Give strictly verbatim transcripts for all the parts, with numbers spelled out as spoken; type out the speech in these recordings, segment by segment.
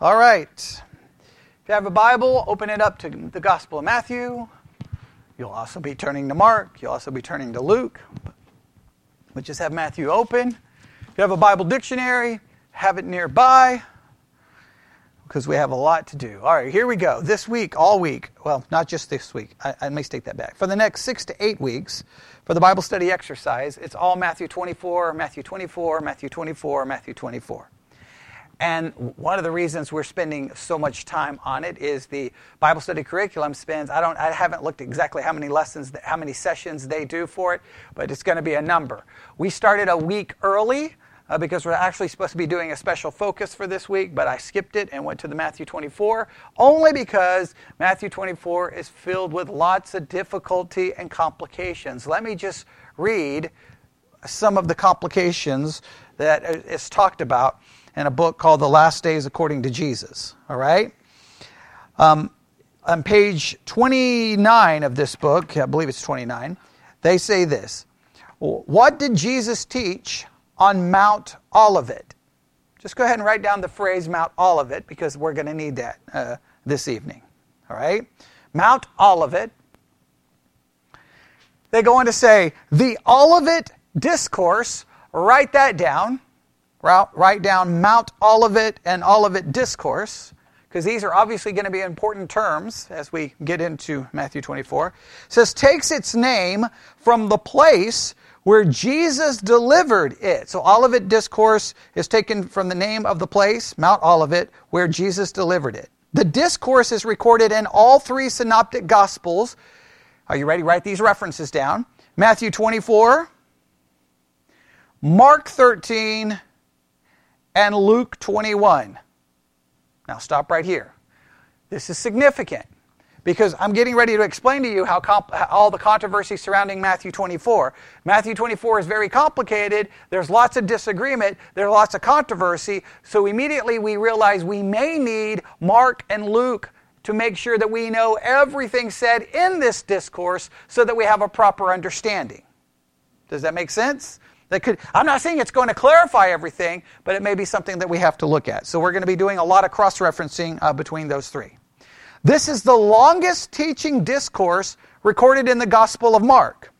All right. If you have a Bible, open it up to the Gospel of Matthew. You'll also be turning to Mark. You'll also be turning to Luke. But just have Matthew open. If you have a Bible dictionary, have it nearby, because we have a lot to do. All right, here we go. This week, all week, well, not just this week. I, I may take that back. For the next six to eight weeks, for the Bible study exercise, it's all Matthew twenty-four, Matthew twenty-four, Matthew twenty-four, Matthew twenty-four. And one of the reasons we're spending so much time on it is the Bible study curriculum spends, I don't, I haven't looked exactly how many lessons, how many sessions they do for it, but it's going to be a number. We started a week early uh, because we're actually supposed to be doing a special focus for this week, but I skipped it and went to the Matthew twenty-four, only because Matthew twenty-four is filled with lots of difficulty and complications. Let me just read some of the complications that is talked about in a book called The Last Days According to Jesus, all right? Um, on page twenty-nine of this book, I believe it's twenty-nine, they say this: what did Jesus teach on Mount Olivet? Just go ahead and write down the phrase Mount Olivet, because we're going to need that uh, this evening, all right? Mount Olivet. They go on to say, the Olivet Discourse, write that down. Write down Mount Olivet and Olivet Discourse, because these are obviously going to be important terms as we get into Matthew twenty-four. It says, takes its name from the place where Jesus delivered it. So Olivet Discourse is taken from the name of the place, Mount Olivet, where Jesus delivered it. The discourse is recorded in all three synoptic gospels. Are you ready? Write these references down. Matthew twenty-four, Mark thirteen, and Luke twenty-one. Now stop right here. This is significant, because I'm getting ready to explain to you how comp- all the controversy surrounding Matthew twenty-four. Matthew twenty-four is very complicated. There's lots of disagreement. There's lots of controversy. So immediately we realize we may need Mark and Luke to make sure that we know everything said in this discourse so that we have a proper understanding. Does that make sense? That could, I'm not saying it's going to clarify everything, but it may be something that we have to look at. So we're going to be doing a lot of cross-referencing uh, between those three. This is the longest teaching discourse recorded in the Gospel of Mark.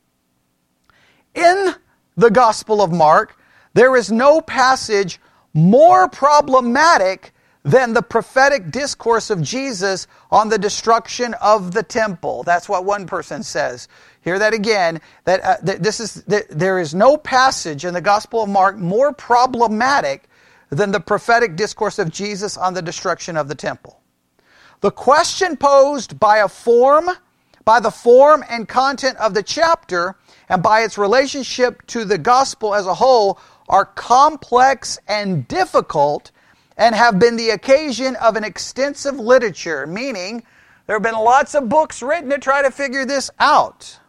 In the Gospel of Mark, there is no passage more problematic than the prophetic discourse of Jesus on the destruction of the temple. That's what one person says. Hear that again, that, uh, that this is that there is no passage in the Gospel of Mark more problematic than the prophetic discourse of Jesus on the destruction of the temple. The question posed by a form, by the form and content of the chapter and by its relationship to the gospel as a whole are complex and difficult and have been the occasion of an extensive literature, meaning there have been lots of books written to try to figure this out.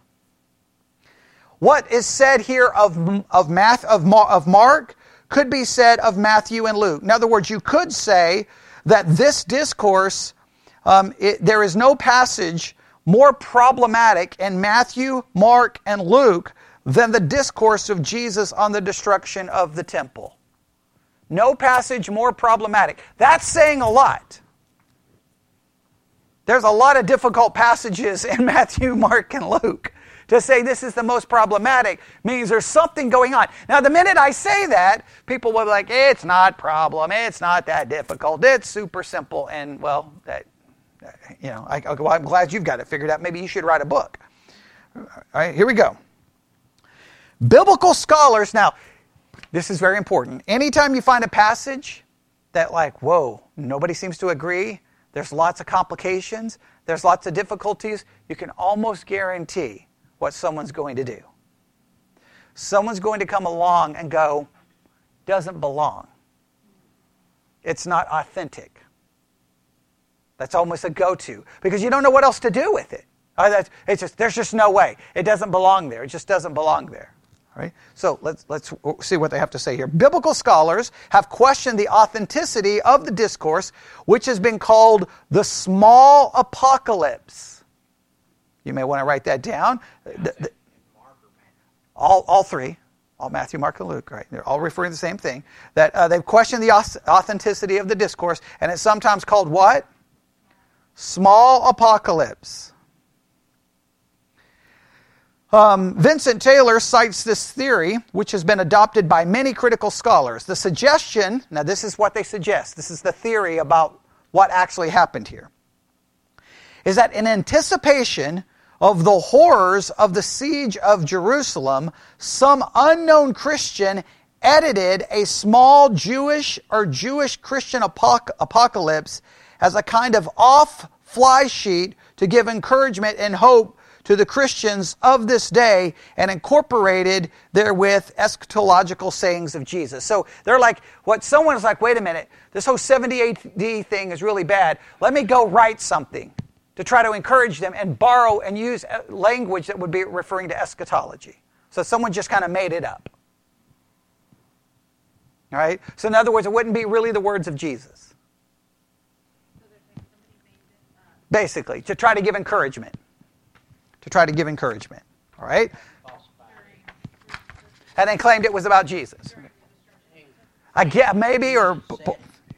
What is said here of, of, Math, of, of Mark could be said of Matthew and Luke. In other words, you could say that this discourse, um, it, there is no passage more problematic in Matthew, Mark, and Luke than the discourse of Jesus on the destruction of the temple. No passage more problematic. That's saying a lot. There's a lot of difficult passages in Matthew, Mark, and Luke. To say this is the most problematic means there's something going on. Now, the minute I say that, people will be like, it's not problem, it's not that difficult, it's super simple. And, well, that, you know, I, well, I'm glad you've got it figured out. Maybe you should write a book. All right, here we go. Biblical scholars, now, this is very important. Anytime you find a passage that, like, whoa, nobody seems to agree, there's lots of complications, there's lots of difficulties, you can almost guarantee what someone's going to do. Someone's going to come along and go, doesn't belong. It's not authentic. That's almost a go-to, because you don't know what else to do with it. It's just, there's just no way. It doesn't belong there. It just doesn't belong there. Right? So let's let's see what they have to say here. Biblical scholars have questioned the authenticity of the discourse, which has been called the small apocalypse. You may want to write that down. The, the, all all three. all Matthew, Mark, and Luke, right? They're all referring to the same thing, that uh, they've questioned the authenticity of the discourse, and it's sometimes called what? Small apocalypse. Um, Vincent Taylor cites this theory, which has been adopted by many critical scholars. The suggestion, now this is what they suggest, this is the theory about what actually happened here, is that in anticipation of the horrors of the siege of Jerusalem, some unknown Christian edited a small Jewish or Jewish-Christian apoc- apocalypse as a kind of off fly sheet to give encouragement and hope to the Christians of this day, and incorporated therewith eschatological sayings of Jesus. So they're like, what someone is like, wait a minute, this whole seventy A D thing is really bad. Let me go write something to try to encourage them and borrow and use language that would be referring to eschatology. So someone just kind of made it up. All right? So in other words, it wouldn't be really the words of Jesus. Basically, to try to give encouragement. To try to give encouragement. All right? And then claimed it was about Jesus. I guess, maybe, or...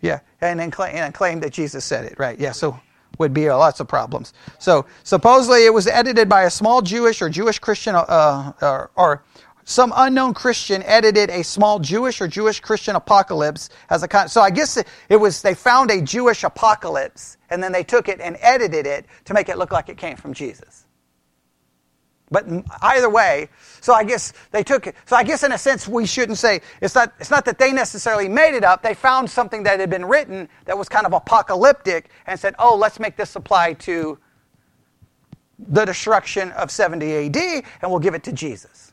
Yeah, and then claim, and claimed that Jesus said it. Right, yeah, so... would be lots of problems. So supposedly it was edited by a small Jewish or Jewish Christian, uh, or, or some unknown Christian edited a small Jewish or Jewish Christian apocalypse as a con- so I guess it, it was they found a Jewish apocalypse and then they took it and edited it to make it look like it came from Jesus. But either way, so I guess they took it. So I guess in a sense we shouldn't say it's not. It's not that they necessarily made it up. They found something that had been written that was kind of apocalyptic and said, "Oh, let's make this apply to the destruction of seventy A D and we'll give it to Jesus."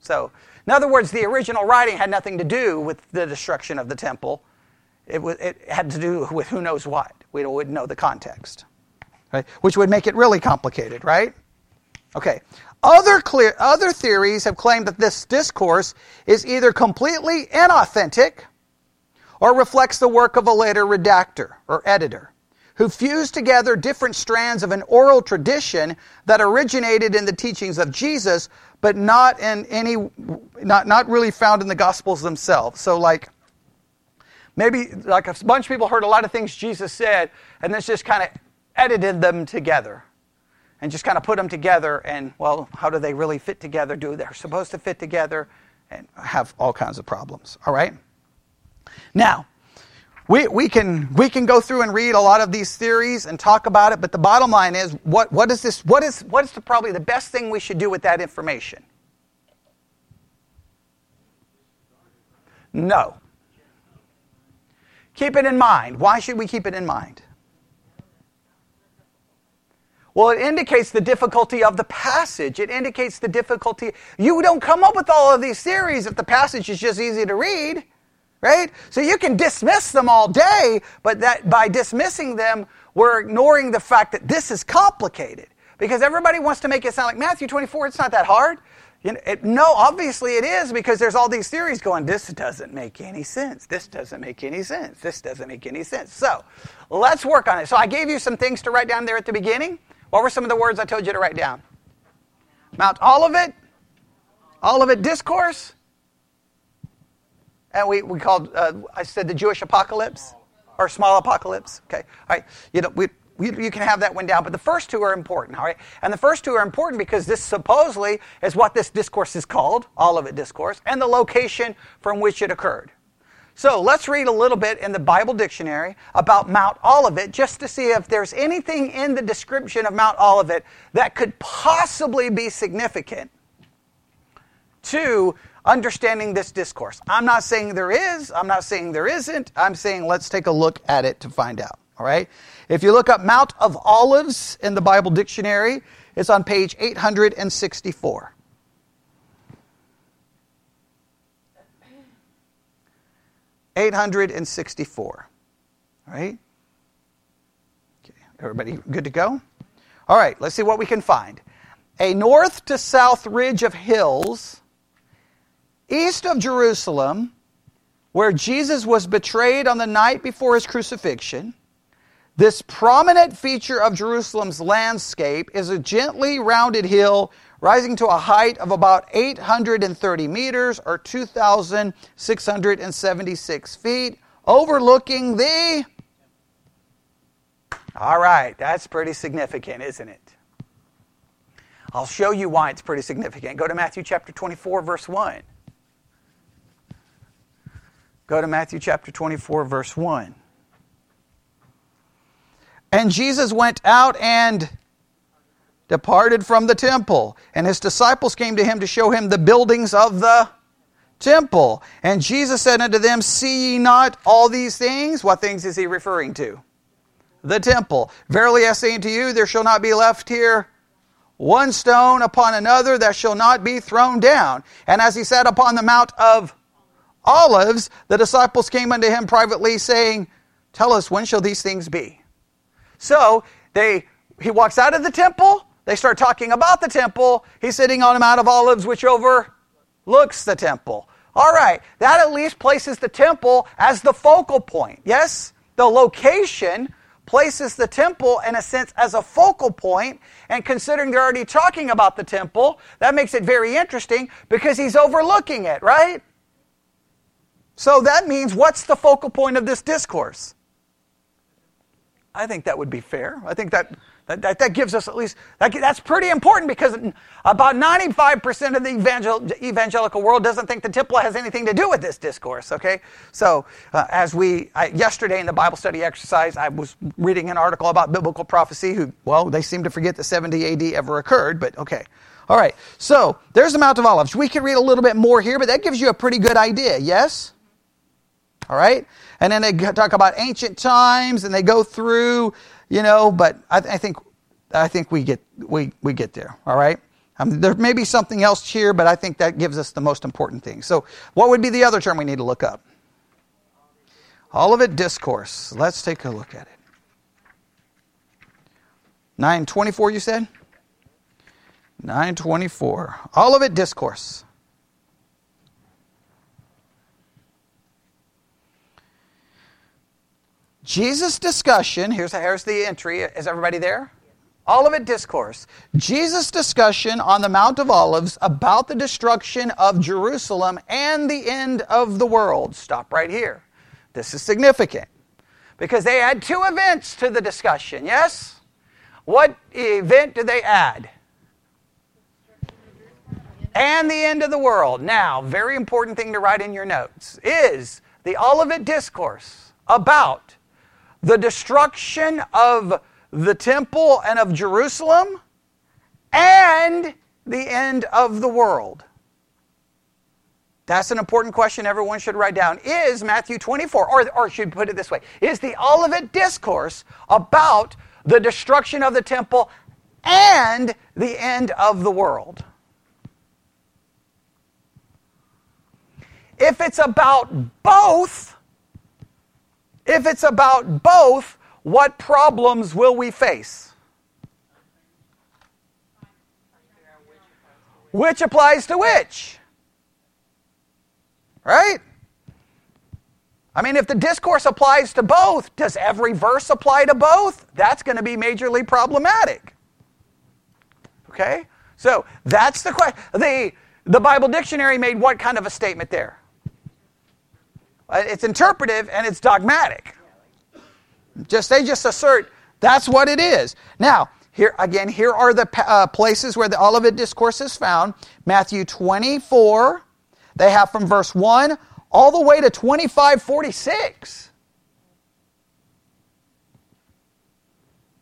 So, in other words, the original writing had nothing to do with the destruction of the temple. It was. It had to do with who knows what. We wouldn't know the context, right? Which would make it really complicated, right? Okay, other clear, other theories have claimed that this discourse is either completely inauthentic or reflects the work of a later redactor or editor who fused together different strands of an oral tradition that originated in the teachings of Jesus, but not in any, not, not really found in the Gospels themselves. So like, maybe like a bunch of people heard a lot of things Jesus said, and this just kind of edited them together. And just kind of put them together and, well, how do they really fit together? Do they're supposed to fit together? And have all kinds of problems, all right? Now, we we can we can go through and read a lot of these theories and talk about it, but the bottom line is, what what is this? What is what is the, probably the best thing we should do with that information? No. Keep it in mind. Why should we keep it in mind? Well, it indicates the difficulty of the passage. It indicates the difficulty. You don't come up with all of these theories if the passage is just easy to read, right? So you can dismiss them all day, but that by dismissing them, we're ignoring the fact that this is complicated. Because everybody wants to make it sound like Matthew twenty-four, it's not that hard. You know, it, no, obviously it is, because there's all these theories going, this doesn't make any sense. This doesn't make any sense. This doesn't make any sense. So let's work on it. So I gave you some things to write down there at the beginning. What were some of the words I told you to write down? Mount Olivet, Olivet Discourse, and we, we called, uh, I said the Jewish apocalypse, or small apocalypse. Okay, all right, you know, we, we, you can have that one down, but the first two are important, all right? And the first two are important because this supposedly is what this discourse is called, Olivet Discourse, and the location from which it occurred. So let's read a little bit in the Bible dictionary about Mount Olivet just to see if there's anything in the description of Mount Olivet that could possibly be significant to understanding this discourse. I'm not saying there is. I'm not saying there isn't. I'm saying let's take a look at it to find out. All right? If you look up Mount of Olives in the Bible dictionary, it's on page eight hundred sixty-four. eight hundred sixty-four, all right? Okay, everybody good to go? All right, let's see what we can find. A north to south ridge of hills, east of Jerusalem, where Jesus was betrayed on the night before his crucifixion. This prominent feature of Jerusalem's landscape is a gently rounded hill rising to a height of about eight hundred thirty meters or two thousand six hundred seventy-six feet, overlooking the... All right, that's pretty significant, isn't it? I'll show you why it's pretty significant. Go to Matthew chapter twenty-four, verse one. Go to Matthew chapter twenty-four, verse one. And Jesus went out and departed from the temple, and his disciples came to him to show him the buildings of the temple. And Jesus said unto them, see ye not all these things? What things is he referring to? The temple. Verily I say unto you, there shall not be left here one stone upon another that shall not be thrown down. And as he sat upon the Mount of Olives, the disciples came unto him privately, saying, tell us, when shall these things be? So they he walks out of the temple. They start talking about the temple. He's sitting on a Mount of Olives, which overlooks the temple. All right, that at least places the temple as the focal point. Yes, the location places the temple, in a sense, as a focal point. And considering they're already talking about the temple, that makes it very interesting because he's overlooking it, right? So that means, what's the focal point of this discourse? I think that would be fair. I think that that, that gives us at least, that, that's pretty important because about ninety-five percent of the evangel, evangelical world doesn't think the temple has anything to do with this discourse, okay? So uh, as we, I, yesterday in the Bible study exercise, I was reading an article about biblical prophecy who, well, they seem to forget that seventy A D ever occurred, but okay. All right, so there's the Mount of Olives. We can read a little bit more here, but that gives you a pretty good idea, yes? All right? And then they talk about ancient times, and they go through, you know, but I, th- I think I think we get we we get there, all right? Um, there may be something else here, but I think that gives us the most important thing. So what would be the other term we need to look up? Olivet Discourse. Let's take a look at it. nine twenty-four, you said? nine twenty-four. Olivet Discourse. Jesus' discussion, here's, here's the entry. Is everybody there? Olivet Discourse. Jesus' discussion on the Mount of Olives about the destruction of Jerusalem and the end of the world. Stop right here. This is significant because they add two events to the discussion, yes? What event do they add? And the end of the world. Now, very important thing to write in your notes is the Olivet Discourse about the destruction of the temple and of Jerusalem, and the end of the world. That's an important question everyone should write down. Is Matthew twenty-four, or, or should put it this way, is the Olivet Discourse about the destruction of the temple and the end of the world? If it's about both, If it's about both, what problems will we face? Which applies to which? Right? I mean, if the discourse applies to both, does every verse apply to both? That's going to be majorly problematic. Okay? So, that's the question. The, the Bible Dictionary made what kind of a statement there? It's interpretive and it's dogmatic. Just they just assert that's what it is. Now, here again, here are the uh, places where the Olivet Discourse is found. Matthew twenty-four, they have from verse one all the way to twenty-five forty-six.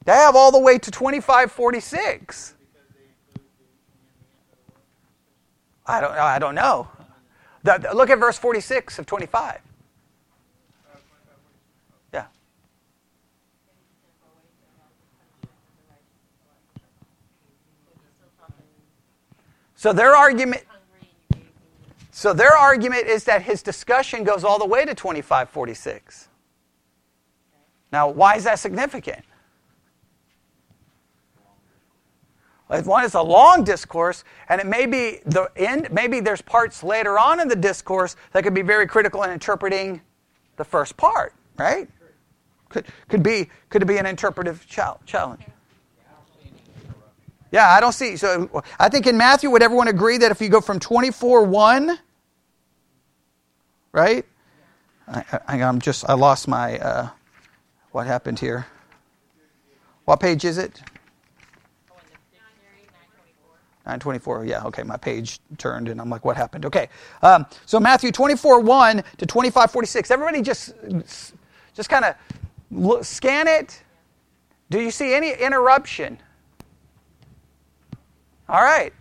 They have all the way to twenty-five forty-six. I don't. I don't know. Look at verse forty-six of twenty-five. Yeah. So their argument. So their argument is that his discussion goes all the way to twenty-five forty-six. Now, why is that significant? One is a long discourse, and it may be the end. Maybe there's parts later on in the discourse that could be very critical in interpreting the first part, right? Could could be could it be an interpretive challenge? Yeah, I don't see. So I think in Matthew, would everyone agree that if you go from twenty-four one, right? I, I, I'm just, I lost my, uh, what happened here? What page is it? nine twenty-four, yeah, okay, my page turned, and I'm like, what happened? Okay, um, so Matthew twenty-four one to twenty-five forty-six. Everybody just just kind of scan it. Do you see any interruption? All right.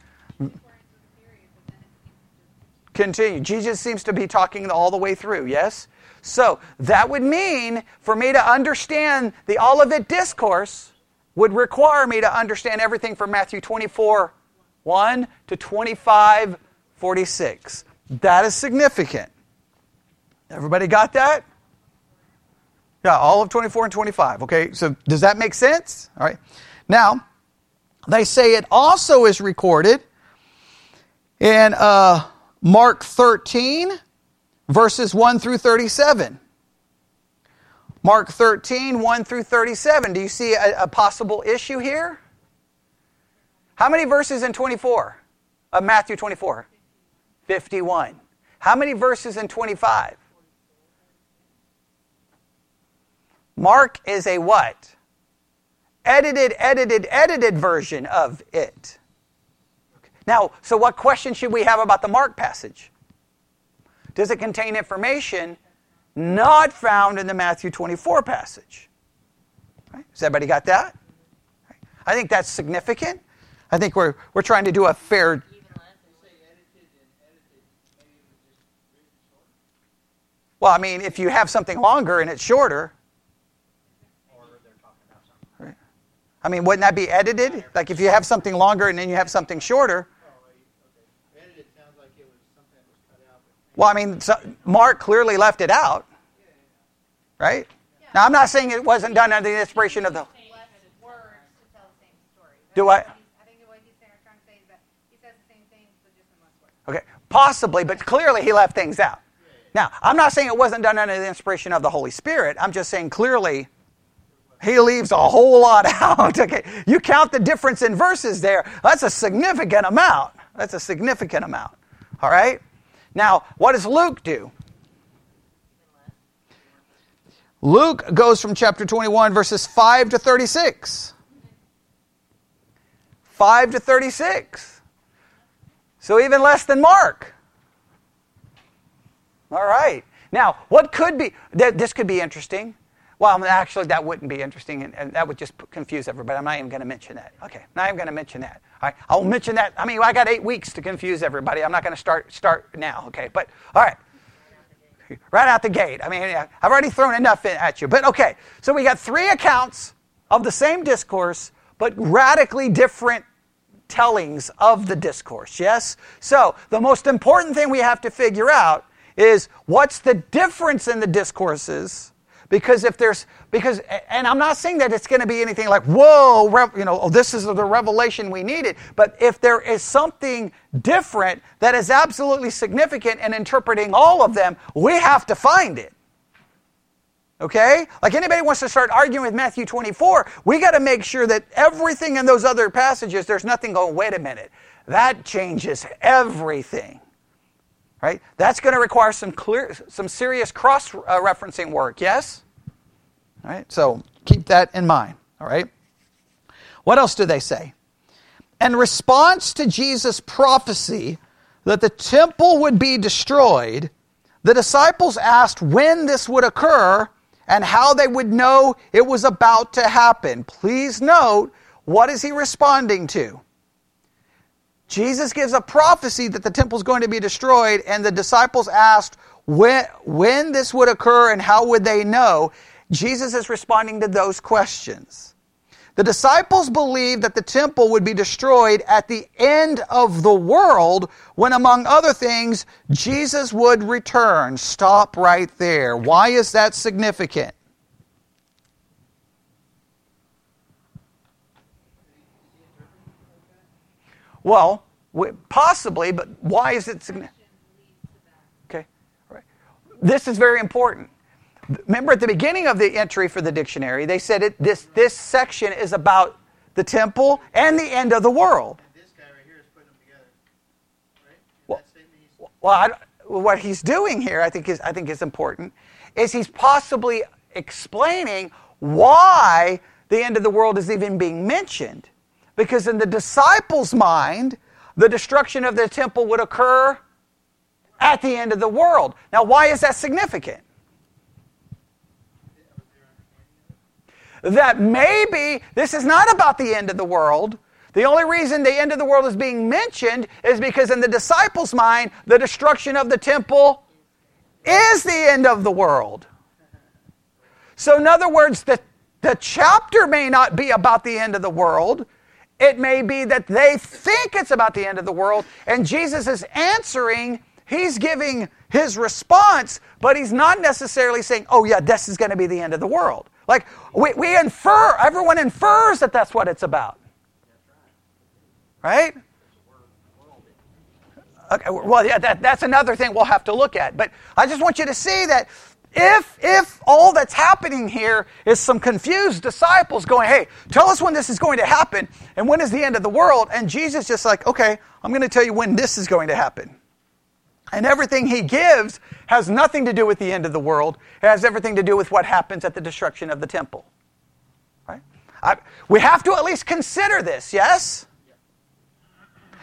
Continue. Jesus seems to be talking all the way through, yes? So that would mean for me to understand the Olivet Discourse would require me to understand everything from Matthew twenty-four one to twenty-five forty-six. That is significant. Everybody got that? Yeah, all of twenty-four and twenty-five. Okay, so does that make sense? All right. Now, they say it also is recorded in uh, Mark thirteen, verses one through thirty-seven. Mark thirteen, one through thirty-seven. Do you see a, a possible issue here? How many verses in twenty-four? Uh, Matthew twenty-four? fifty-one. How many verses in twenty-five? Mark is a what? Edited, edited, edited version of it. Now, so what question should we have about the Mark passage? Does it contain information not found in the Matthew twenty-four passage? Right? Has everybody got that? Right. I think that's significant. I think we're we're trying to do a fair. Well, I mean, if you have something longer and it's shorter, right? I mean, wouldn't that be edited? Like if you have something longer and then you have something shorter. Well, I mean, so Mark clearly left it out, right? Now, I'm not saying it wasn't done under the inspiration of the. Do I? Okay, possibly, but clearly he left things out. Now, I'm not saying it wasn't done under the inspiration of the Holy Spirit. I'm just saying clearly he leaves a whole lot out. Okay, you count the difference in verses there. That's a significant amount. That's a significant amount. All right? Now, what does Luke do? Luke goes from chapter twenty-one, verses five to thirty-six. five to thirty-six. So even less than Mark. All right. Now, what could be, th- this could be interesting. Well, actually, that wouldn't be interesting, and, and that would just confuse everybody. I'm not even going to mention that. Okay, not even going to mention that. All right, I'll mention that. I mean, I got eight weeks to confuse everybody. I'm not going to start start now, okay? But, all right, right out the gate. I mean, I've already thrown enough in, at you. But, okay, so we got three accounts of the same discourse, but radically different tellings of the discourse, yes? So, the most important thing we have to figure out is what's the difference in the discourses. Because if there's, because, and I'm not saying that it's going to be anything like, whoa, you know, oh, this is the revelation we needed. But if there is something different that is absolutely significant in interpreting all of them, we have to find it. Okay? Like anybody wants to start arguing with Matthew twenty-four, we got to make sure that everything in those other passages, there's nothing going, wait a minute, that changes everything. Right? That's going to require some clear, some serious cross-referencing work, yes? All right, so keep that in mind, all right? What else do they say? In response to Jesus' prophecy that the temple would be destroyed, the disciples asked when this would occur and how they would know it was about to happen. Please note, what is he responding to? Jesus gives a prophecy that the temple is going to be destroyed, and the disciples asked when, when this would occur and how would they know. Jesus is responding to those questions. The disciples believed that the temple would be destroyed at the end of the world when, among other things, Jesus would return. Stop right there. Why is that significant? Well, possibly, but why is it significant? Okay, all right. This is very important. Remember at the beginning of the entry for the dictionary, they said it, this, this section is about the temple, and the end of the world. And this guy right here is putting them together, right? Well, that statement he's... well I, what he's doing here, I think is I think is important, is he's possibly explaining why the end of the world is even being mentioned. Because in the disciples' mind, the destruction of the temple would occur at the end of the world. Now, why is that significant? That maybe this is not about the end of the world. The only reason the end of the world is being mentioned is because in the disciples' mind, the destruction of the temple is the end of the world. So in other words, the, the chapter may not be about the end of the world. It may be that they think it's about the end of the world, and Jesus is answering, he's giving his response, but he's not necessarily saying, oh yeah, this is going to be the end of the world. Like, we, we infer, everyone infers that that's what it's about. Right? Okay, well, yeah, that, that's another thing we'll have to look at. But I just want you to see that if if all that's happening here is some confused disciples going, hey, tell us when this is going to happen, and when is the end of the world? And Jesus just like, okay, I'm going to tell you when this is going to happen. And everything he gives has nothing to do with the end of the world. It has everything to do with what happens at the destruction of the temple. Right? I, we have to at least consider this, yes?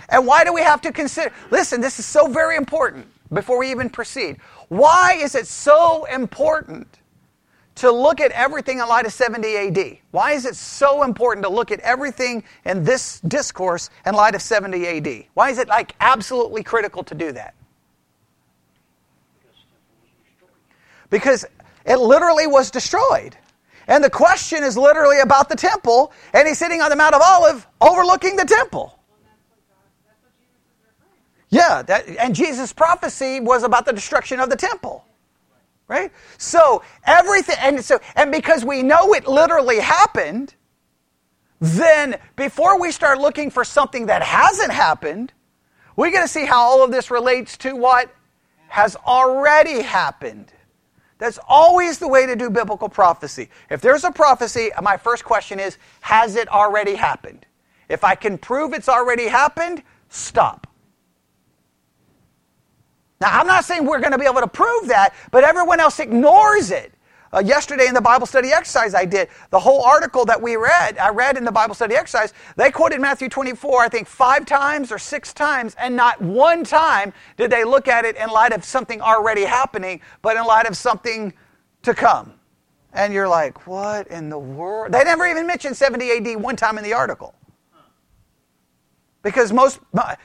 And why do we have to consider? Listen, this is so very important before we even proceed. Why is it so important to look at everything in light of seventy A D? Why is it so important to look at everything in this discourse in light of seventy A D? Why is it like absolutely critical to do that? Because it literally was destroyed. And the question is literally about the temple, and he's sitting on the Mount of Olivet overlooking the temple. Yeah, that, and Jesus' prophecy was about the destruction of the temple, right? So everything, and so, and because we know it literally happened, then before we start looking for something that hasn't happened, we're going to see how all of this relates to what has already happened. That's always the way to do biblical prophecy. If there's a prophecy, my first question is, has it already happened? If I can prove it's already happened, stop. Now, I'm not saying we're going to be able to prove that, but everyone else ignores it. Uh, yesterday in the Bible study exercise I did, the whole article that we read, I read in the Bible study exercise, they quoted Matthew twenty-four, I think, five times or six times, and not one time did they look at it in light of something already happening, but in light of something to come. And you're like, what in the world? They never even mentioned seventy A D one time in the article. Because most... My,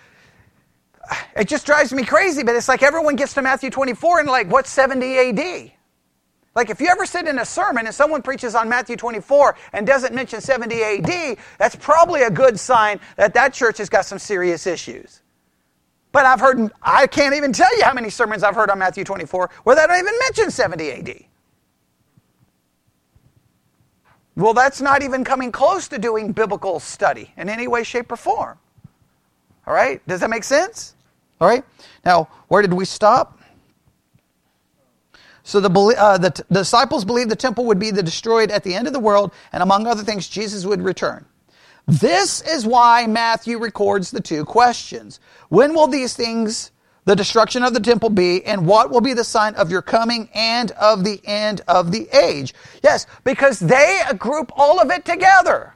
It just drives me crazy, but it's like everyone gets to Matthew twenty-four and like, what's seventy A D? Like if you ever sit in a sermon and someone preaches on Matthew twenty-four and doesn't mention seventy A D, that's probably a good sign that that church has got some serious issues. But I've heard, I can't even tell you how many sermons I've heard on Matthew twenty-four where they don't even mention seventy A D. Well, that's not even coming close to doing biblical study in any way, shape, or form. All right? Does that make sense? All right. Now, where did we stop? So the, uh, the, t- the disciples believed the temple would be the destroyed at the end of the world, and among other things, Jesus would return. This is why Matthew records the two questions. When will these things, the destruction of the temple, be, and what will be the sign of your coming and of the end of the age? Yes, because they group all of it together.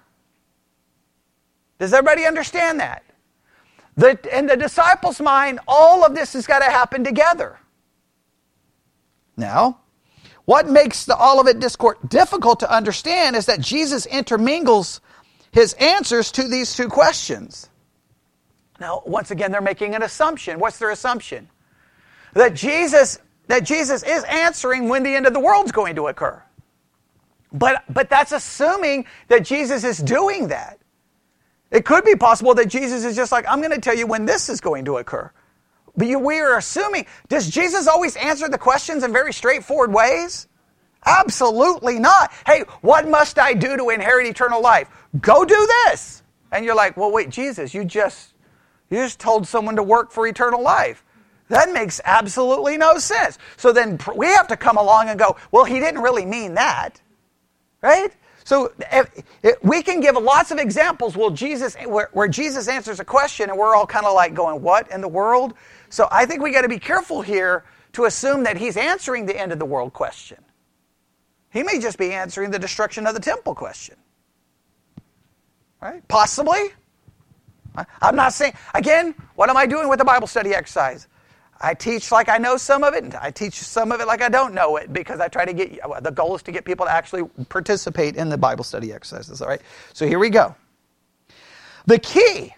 Does everybody understand that? The, in the disciples' mind, all of this has got to happen together. Now, what makes the Olivet Discourse difficult to understand is that Jesus intermingles his answers to these two questions. Now, once again, they're making an assumption. What's their assumption? That Jesus, that Jesus is answering when the end of the world's going to occur. But, but that's assuming that Jesus is doing that. It could be possible that Jesus is just like, I'm going to tell you when this is going to occur. But you, we are assuming, does Jesus always answer the questions in very straightforward ways? Absolutely not. Hey, what must I do to inherit eternal life? Go do this. And you're like, well, wait, Jesus, you just, you just told someone to work for eternal life. That makes absolutely no sense. So then we have to come along and go, well, he didn't really mean that, right? So if, if we can give lots of examples where Jesus, where, where Jesus answers a question and we're all kind of like going, what in the world? So I think we got to be careful here to assume that he's answering the end of the world question. He may just be answering the destruction of the temple question. Right? Possibly. I'm not saying, again, what am I doing with the Bible study exercise? I teach like I know some of it, and I teach some of it like I don't know it, because I try to get, the goal is to get people to actually participate in the Bible study exercises, all right? So here we go. The key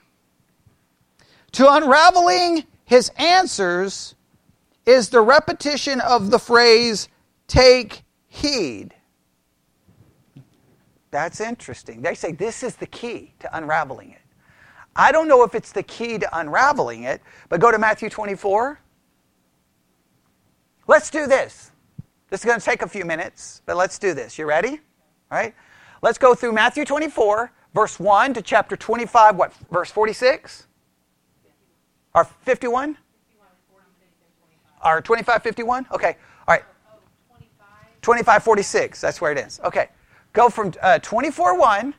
to unraveling his answers is the repetition of the phrase, take heed. That's interesting. They say this is the key to unraveling it. I don't know if it's the key to unraveling it, but go to Matthew twenty-four. Let's do this. This is going to take a few minutes, but let's do this. You ready? All right. Let's go through Matthew twenty-four, verse one to chapter twenty-five, what, verse forty-six? Or fifty-one? Or twenty-five, fifty-one? Okay. All right. twenty-five, forty-six. That's where it is. Okay. Go from uh, twenty-four one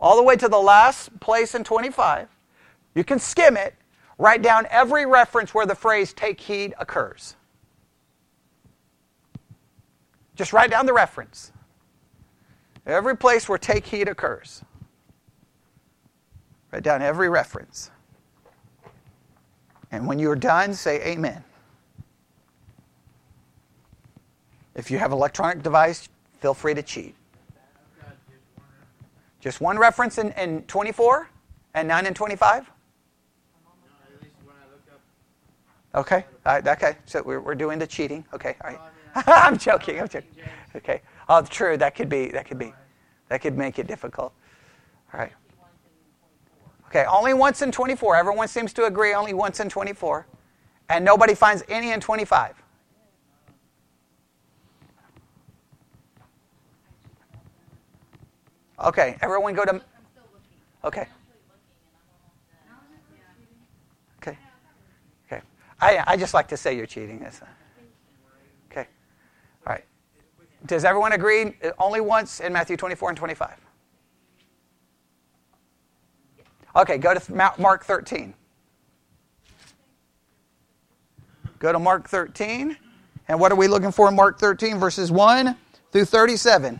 all the way to the last place in twenty-five. You can skim it. Write down every reference where the phrase take heed occurs. Just write down the reference. Every place where take heed occurs. Write down every reference. And when you're done, say amen. If you have an electronic device, feel free to cheat. Just one reference in, in twenty-four and nine in twenty-five? Okay. All right, okay. So we're, we're doing the cheating. Okay. All right. I'm joking. I'm joking. Okay. Oh, true. That could be. That could be. That could make it difficult. All right. Okay. Only once in twenty-four. Everyone seems to agree only once in twenty-four. And nobody finds any in twenty-five. Okay, everyone go to... I'm still looking. Okay. Okay. Okay. I I just like to say you're cheating. That's not... Okay. All right. Does everyone agree only once in Matthew twenty-four and twenty-five? Okay, go to Mark thirteen. Go to Mark thirteen. And what are we looking for in Mark thirteen? Verses one through thirty-seven.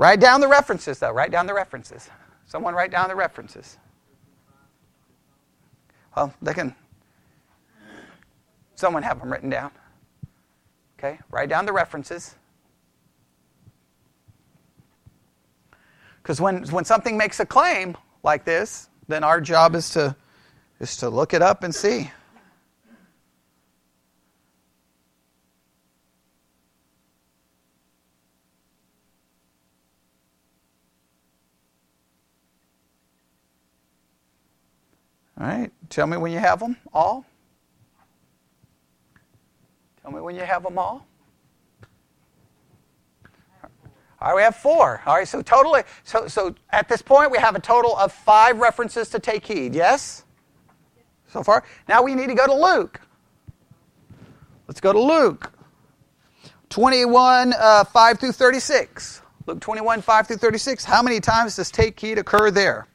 Write down the references, though. Write down the references. Someone write down the references. Well, they can... Someone have them written down. Okay, write down the references. Because when, when something makes a claim like this, then our job is to, is to look it up and see. All right, tell me when you have them all. Tell me when you have them all. All right, we have four. All right, so totally, so so at this point we have a total of five references to take heed. Yes? So far. Now we need to go to Luke. Let's go to Luke twenty-one uh, five through thirty-six. Luke twenty-one five through thirty-six. How many times does take heed occur there?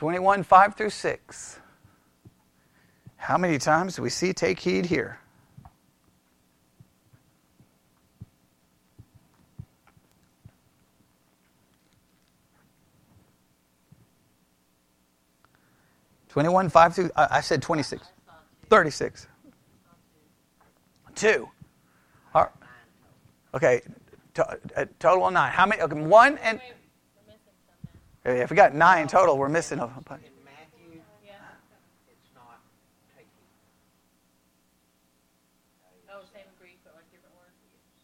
twenty-one, five through six. How many times do we see take heed here? twenty-one, five through, uh, I said twenty-six. thirty-six. Two. All right. Okay, T- a total of nine. How many? Okay, one and... If we got nine total, we're missing a bunch. In Matthew, it's not take heed. Oh, same Greek, but like different words?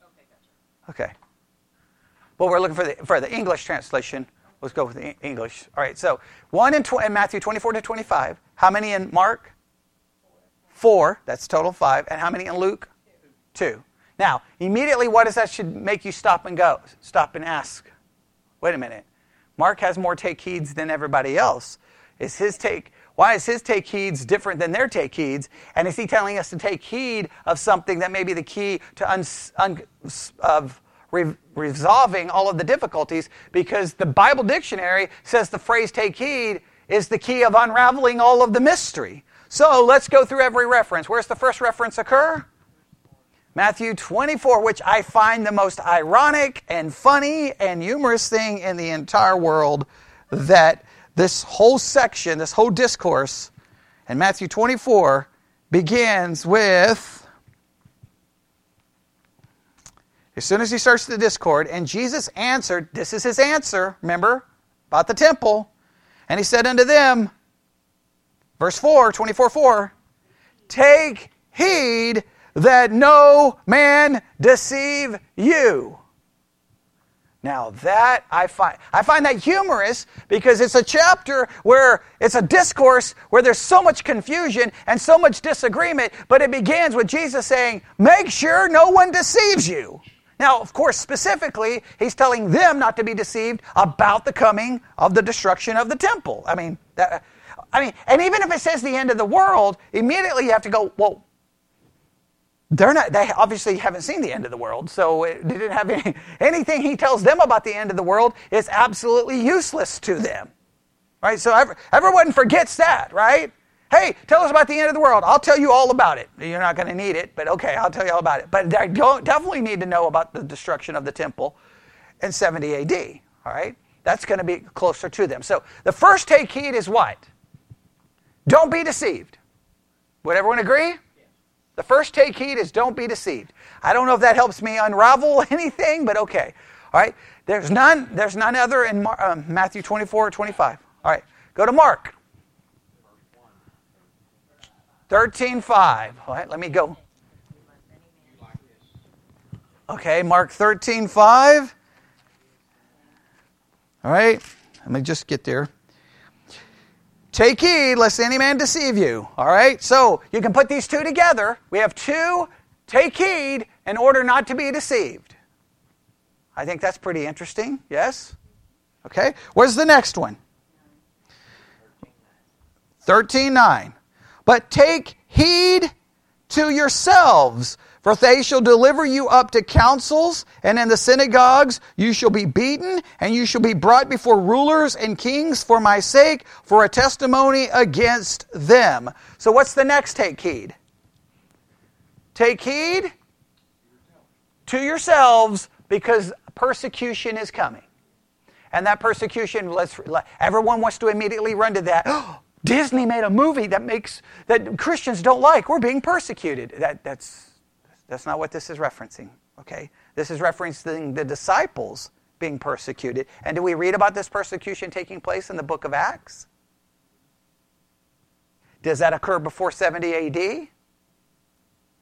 Okay, gotcha. Okay. Well, we're looking for the for the English translation. Let's go with the English. All right, so one in, tw- in Matthew twenty-four to twenty-five. How many in Mark? Four. That's total five. And how many in Luke? Two. Two. Now, immediately, what does that should make you stop and go? Stop and ask. Wait a minute. Mark has more take heeds than everybody else. Is his take, why is his take heeds different than their take heeds? And is he telling us to take heed of something that may be the key to un, un, of re, resolving all of the difficulties? Because the Bible dictionary says the phrase take heed is the key of unraveling all of the mystery. So let's go through every reference. Where's the first reference occur? Matthew twenty-four, which I find the most ironic and funny and humorous thing in the entire world, that this whole section, this whole discourse in Matthew twenty-four begins with, as soon as he starts the discord, and Jesus answered, this is his answer, remember, about the temple. And he said unto them, verse four, twenty-four four, take heed that no man deceive you. Now that I find, I find that humorous, because it's a chapter where it's a discourse where there's so much confusion and so much disagreement, but it begins with Jesus saying, make sure no one deceives you. Now, of course, specifically, he's telling them not to be deceived about the coming of the destruction of the temple. I mean, that, I mean, and even if it says the end of the world, immediately you have to go, well, They're not. They obviously haven't seen the end of the world, so it didn't have any, anything he tells them about the end of the world is absolutely useless to them, right? So every, everyone forgets that, right? Hey, tell us about the end of the world. I'll tell you all about it. You're not going to need it, but okay, I'll tell you all about it. But they don't, definitely need to know about the destruction of the temple in seventy A D, all right? That's going to be closer to them. So the first take heed is what? Don't be deceived. Would everyone agree? The first take heed is don't be deceived. I don't know if that helps me unravel anything, but okay. All right. There's none. There's none other in Mar- um, Matthew twenty-four or twenty-five. All right. Go to Mark thirteen five. All right. Let me go. Okay. Mark thirteen five. All right. Let me just get there. Take heed, lest any man deceive you. All right? So you can put these two together. We have two, take heed, in order not to be deceived. I think that's pretty interesting. Yes? Okay. Where's the next one? thirteen nine. But take heed to yourselves, for they shall deliver you up to councils, and in the synagogues you shall be beaten, and you shall be brought before rulers and kings for my sake, for a testimony against them. So what's the next take heed? Take heed to yourselves, because persecution is coming. And that persecution, let's, everyone wants to immediately run to that. Disney made a movie that makes that Christians don't like. We're being persecuted. That, that's... That's not what this is referencing, okay? This is referencing the disciples being persecuted. And do we read about this persecution taking place in the book of Acts? Does that occur before seventy A D?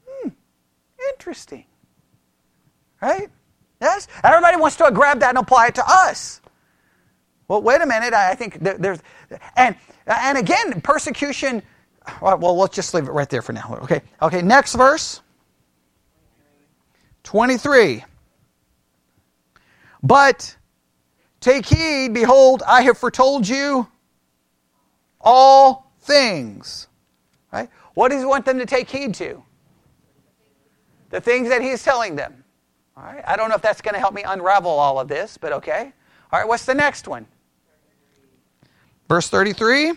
Hmm, interesting, right? Yes? Everybody wants to grab that and apply it to us. Well, wait a minute, I think there's... And, and again, persecution... Well, let's just leave it right there for now, okay? Okay, next verse... twenty-three. But take heed, behold, I have foretold you all things. Right? What does he want them to take heed to? The things that he's telling them. All right? I don't know if that's going to help me unravel all of this, but okay. All right, what's the next one? Verse thirty-three.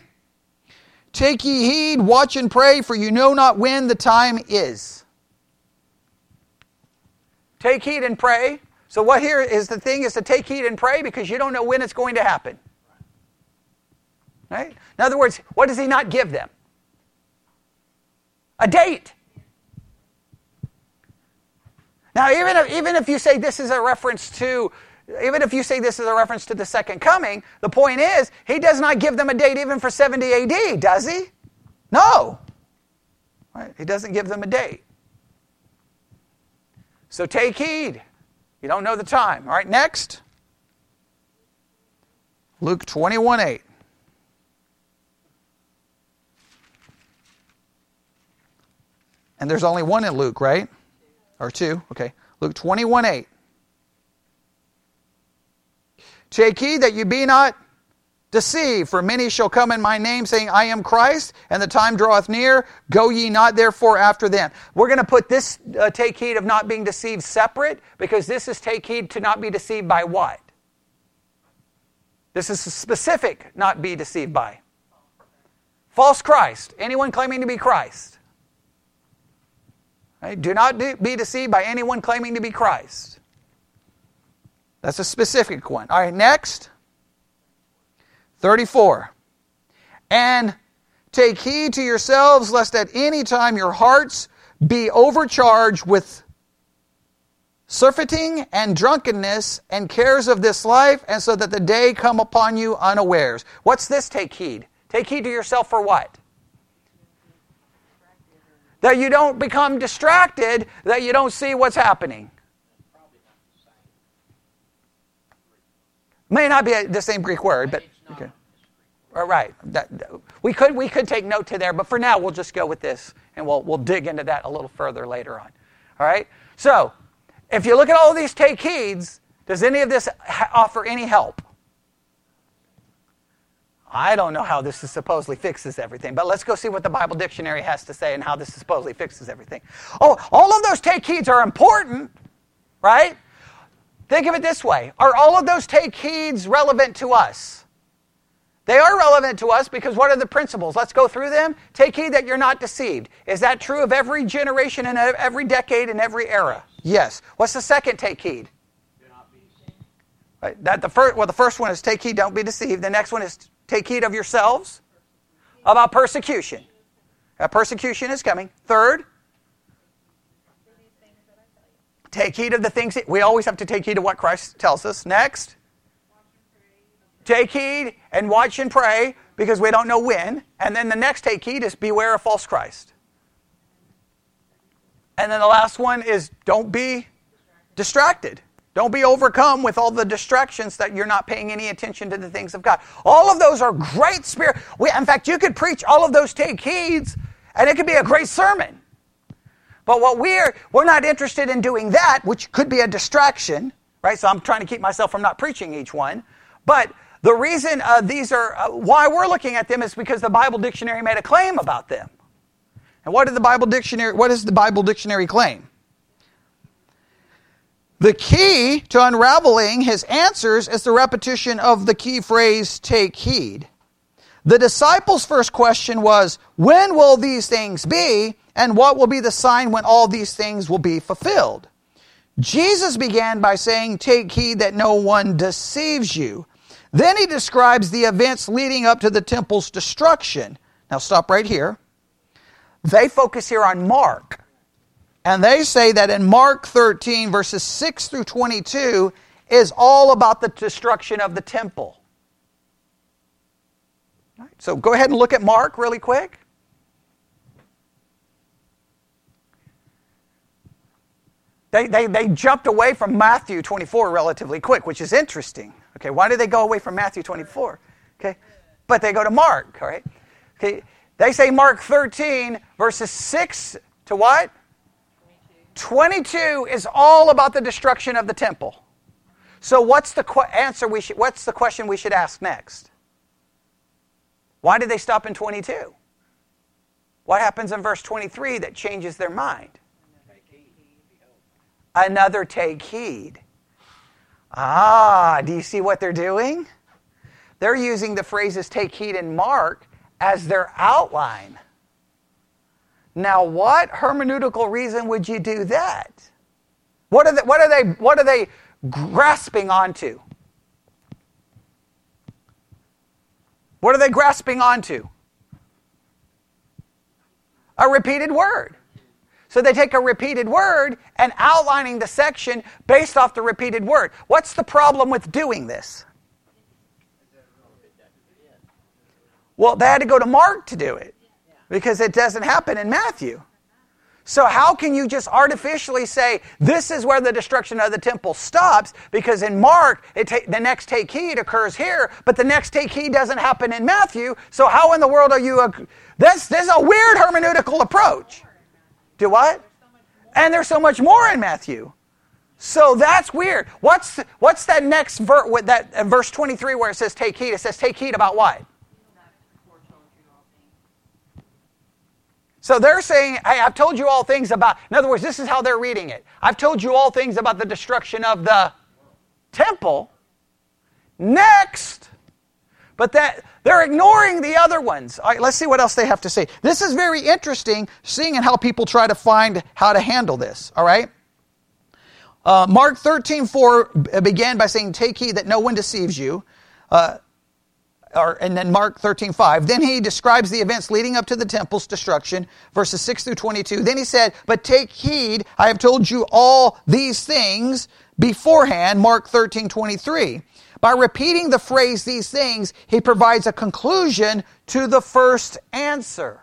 Take ye heed, watch and pray, for you know not when the time is. Take heed and pray. So what here is the thing is to take heed and pray, because you don't know when it's going to happen. Right? In other words, what does he not give them? A date. Now, even if, even if you say this is a reference to, even if you say this is a reference to the second coming, the point is he does not give them a date even for seventy A D, does he? No. Right? He doesn't give them a date. So take heed. You don't know the time. All right, next. Luke twenty-one eight. And there's only one in Luke, right? Or two. Okay. Luke twenty-one eight. Take heed that you be not deceived. For many shall come in my name, saying, I am Christ, and the time draweth near. Go ye not therefore after them. We're going to put this uh, take heed of not being deceived separate, because this is take heed to not be deceived by what? This is specific, not be deceived by. False Christ. Anyone claiming to be Christ. Right? Do not do, be deceived by anyone claiming to be Christ. That's a specific one. All right, next. thirty-four. And take heed to yourselves, lest at any time your hearts be overcharged with surfeiting and drunkenness and cares of this life, and so that the day come upon you unawares. What's this take heed? Take heed to yourself for what? That you don't become distracted, that you don't see what's happening. May not be the same Greek word, but okay. All right. We could we could take note to there, but for now we'll just go with this, and we'll we'll dig into that a little further later on. All right. So, if you look at all these take heeds, does any of this offer any help? I don't know how this is supposedly fixes everything, but let's go see what the Bible dictionary has to say and how this supposedly fixes everything. Oh, all of those take heeds are important, right? Think of it this way. Are all of those take heeds relevant to us? They are relevant to us because what are the principles? Let's go through them. Take heed that you're not deceived. Is that true of every generation and every decade and every era? Yes. What's the second take heed? Do not be deceived. Right. That the first, well, the first one is take heed, don't be deceived. The next one is take heed of yourselves. About persecution. That persecution is coming. Third. Take heed of the things that we always have to take heed of what Christ tells us. Next. Take heed and watch and pray because we don't know when. And then the next take heed is beware of false Christ. And then the last one is don't be distracted. Don't be overcome with all the distractions that you're not paying any attention to the things of God. All of those are great spirit. We, in fact, you could preach all of those take heeds and it could be a great sermon. But what we're, we're not interested in doing that, which could be a distraction, right? So I'm trying to keep myself from not preaching each one. But the reason uh, these are, uh, why we're looking at them is because the Bible dictionary made a claim about them. And what did the Bible dictionary, what does the Bible dictionary claim? The key to unraveling his answers is the repetition of the key phrase, take heed. The disciples' first question was, when will these things be, and what will be the sign when all these things will be fulfilled? Jesus began by saying, take heed that no one deceives you. Then he describes the events leading up to the temple's destruction. Now stop right here. They focus here on Mark. And they say that in Mark thirteen, verses six through twenty-two, is all about the destruction of the temple. So go ahead and look at Mark really quick. They, they, they jumped away from Matthew twenty-four relatively quick, which is interesting. Okay, why did they go away from Matthew twenty-four? Okay, but they go to Mark, all right? Okay, they say Mark thirteen, verses six to what? twenty-two is all about the destruction of the temple. So what's the qu- answer we should, what's the question we should ask next? Why did they stop in twenty-two? What happens in verse twenty-three that changes their mind? Take heed. Another take heed. Ah, do you see what they're doing? They're using the phrases take heed and Mark as their outline. Now, what hermeneutical reason would you do that? What are they, what are they, what are they grasping onto? What are they grasping onto? A repeated word. So they take a repeated word and outlining the section based off the repeated word. What's the problem with doing this? Well, they had to go to Mark to do it because it doesn't happen in Matthew. So how can you just artificially say, this is where the destruction of the temple stops, because in Mark, it ta- the next take heed occurs here, but the next take heed doesn't happen in Matthew, so how in the world are you... A- this, this is a weird hermeneutical approach. Do what? And there's so much more in Matthew. So that's weird. What's what's that next ver- with that uh, verse twenty-three where it says take heed? It says take heed about what? So they're saying, hey, I've told you all things about, in other words, this is how they're reading it. I've told you all things about the destruction of the temple. Next. But that they're ignoring the other ones. All right, let's see what else they have to say. This is very interesting, seeing in how people try to find how to handle this. All right? Uh, Mark thirteen four began by saying, take heed that no one deceives you. Uh, or, and then Mark thirteen five. Then he describes the events leading up to the temple's destruction, verses six through twenty-two. Then he said, but take heed, I have told you all these things beforehand, Mark thirteen twenty-three. By repeating the phrase, these things, he provides a conclusion to the first answer.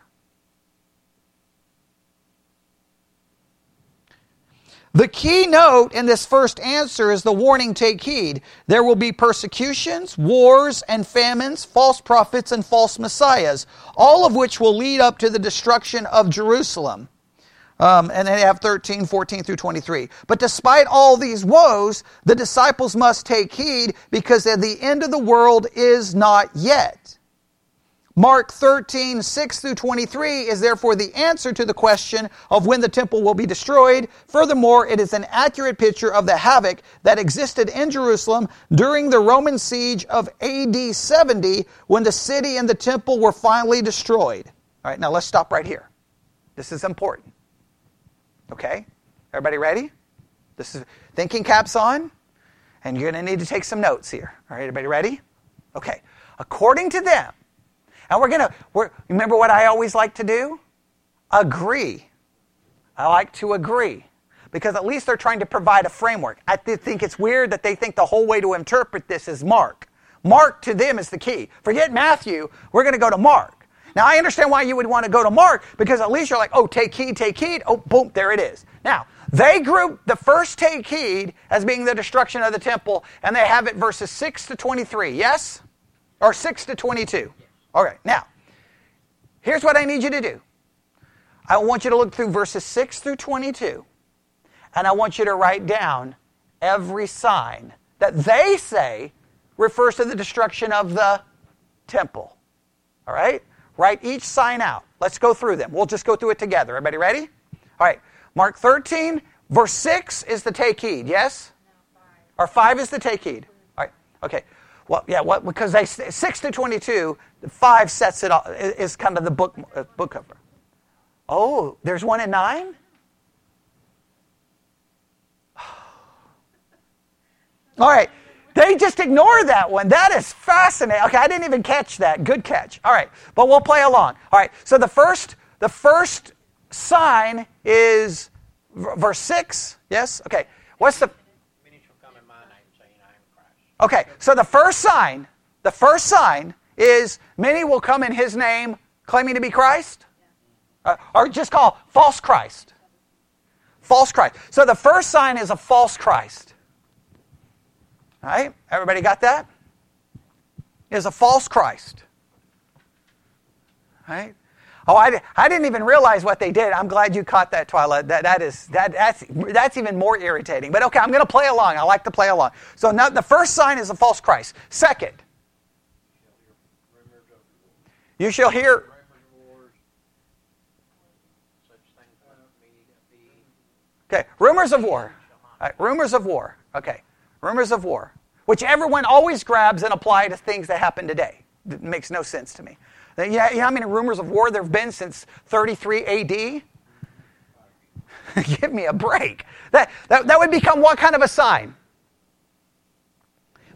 The key note in this first answer is the warning, take heed. There will be persecutions, wars and famines, false prophets and false messiahs, all of which will lead up to the destruction of Jerusalem. Um, and they have thirteen, fourteen through twenty-three. But despite all these woes, the disciples must take heed because the end of the world is not yet. Mark thirteen, six through twenty-three is therefore the answer to the question of when the temple will be destroyed. Furthermore, it is an accurate picture of the havoc that existed in Jerusalem during the Roman siege of A D seventy when the city and the temple were finally destroyed. All right, now let's stop right here. This is important. Okay? Everybody ready? This is thinking caps on, and you're going to need to take some notes here. All right, everybody ready? Okay. According to them, and we're going to, we're, remember what I always like to do? Agree. I like to agree. Because at least they're trying to provide a framework. I th- think it's weird that they think the whole way to interpret this is Mark. Mark to them is the key. Forget Matthew. We're going to go to Mark. Now, I understand why you would want to go to Mark, because at least you're like, oh, take heed, take heed. Oh, boom, there it is. Now, they group the first take heed as being the destruction of the temple, and they have it verses six to twenty-three, yes? Or six to twenty-two. All right, now, here's what I need you to do. I want you to look through verses six through twenty-two, and I want you to write down every sign that they say refers to the destruction of the temple. All right? Write each sign out. Let's go through them. We'll just go through it together. Everybody ready? All right, Mark thirteen, verse six is the take heed, yes? No, five. Or five is the take heed. All right, okay. Well, yeah, what, because they six to twenty-two, five sets it off, is kind of the book uh, book cover. Oh, there's one at nine? All right, they just ignored that one. That is fascinating. Okay, I didn't even catch that. Good catch. All right, but we'll play along. All right, so the first the first sign is v- verse six, yes? Okay, what's the... Okay, so the first sign, the first sign is many will come in his name claiming to be Christ, uh, or just call false Christ. False Christ. So the first sign is a false Christ. All right, everybody got that? Is a false Christ. All right. Oh, I, I didn't even realize what they did. I'm glad you caught that, Twyla. That, that is, that, that's, that's even more irritating. But okay, I'm going to play along. I like to play along. So now the first sign is a false Christ. Second, you shall hear. Okay, rumors of war. All right, rumors of war. Okay, rumors of war, which everyone always grabs and apply to things that happen today. It makes no sense to me. Yeah, you know how many rumors of war there have been since thirty-three A D? Give me a break. That, that that would become what kind of a sign?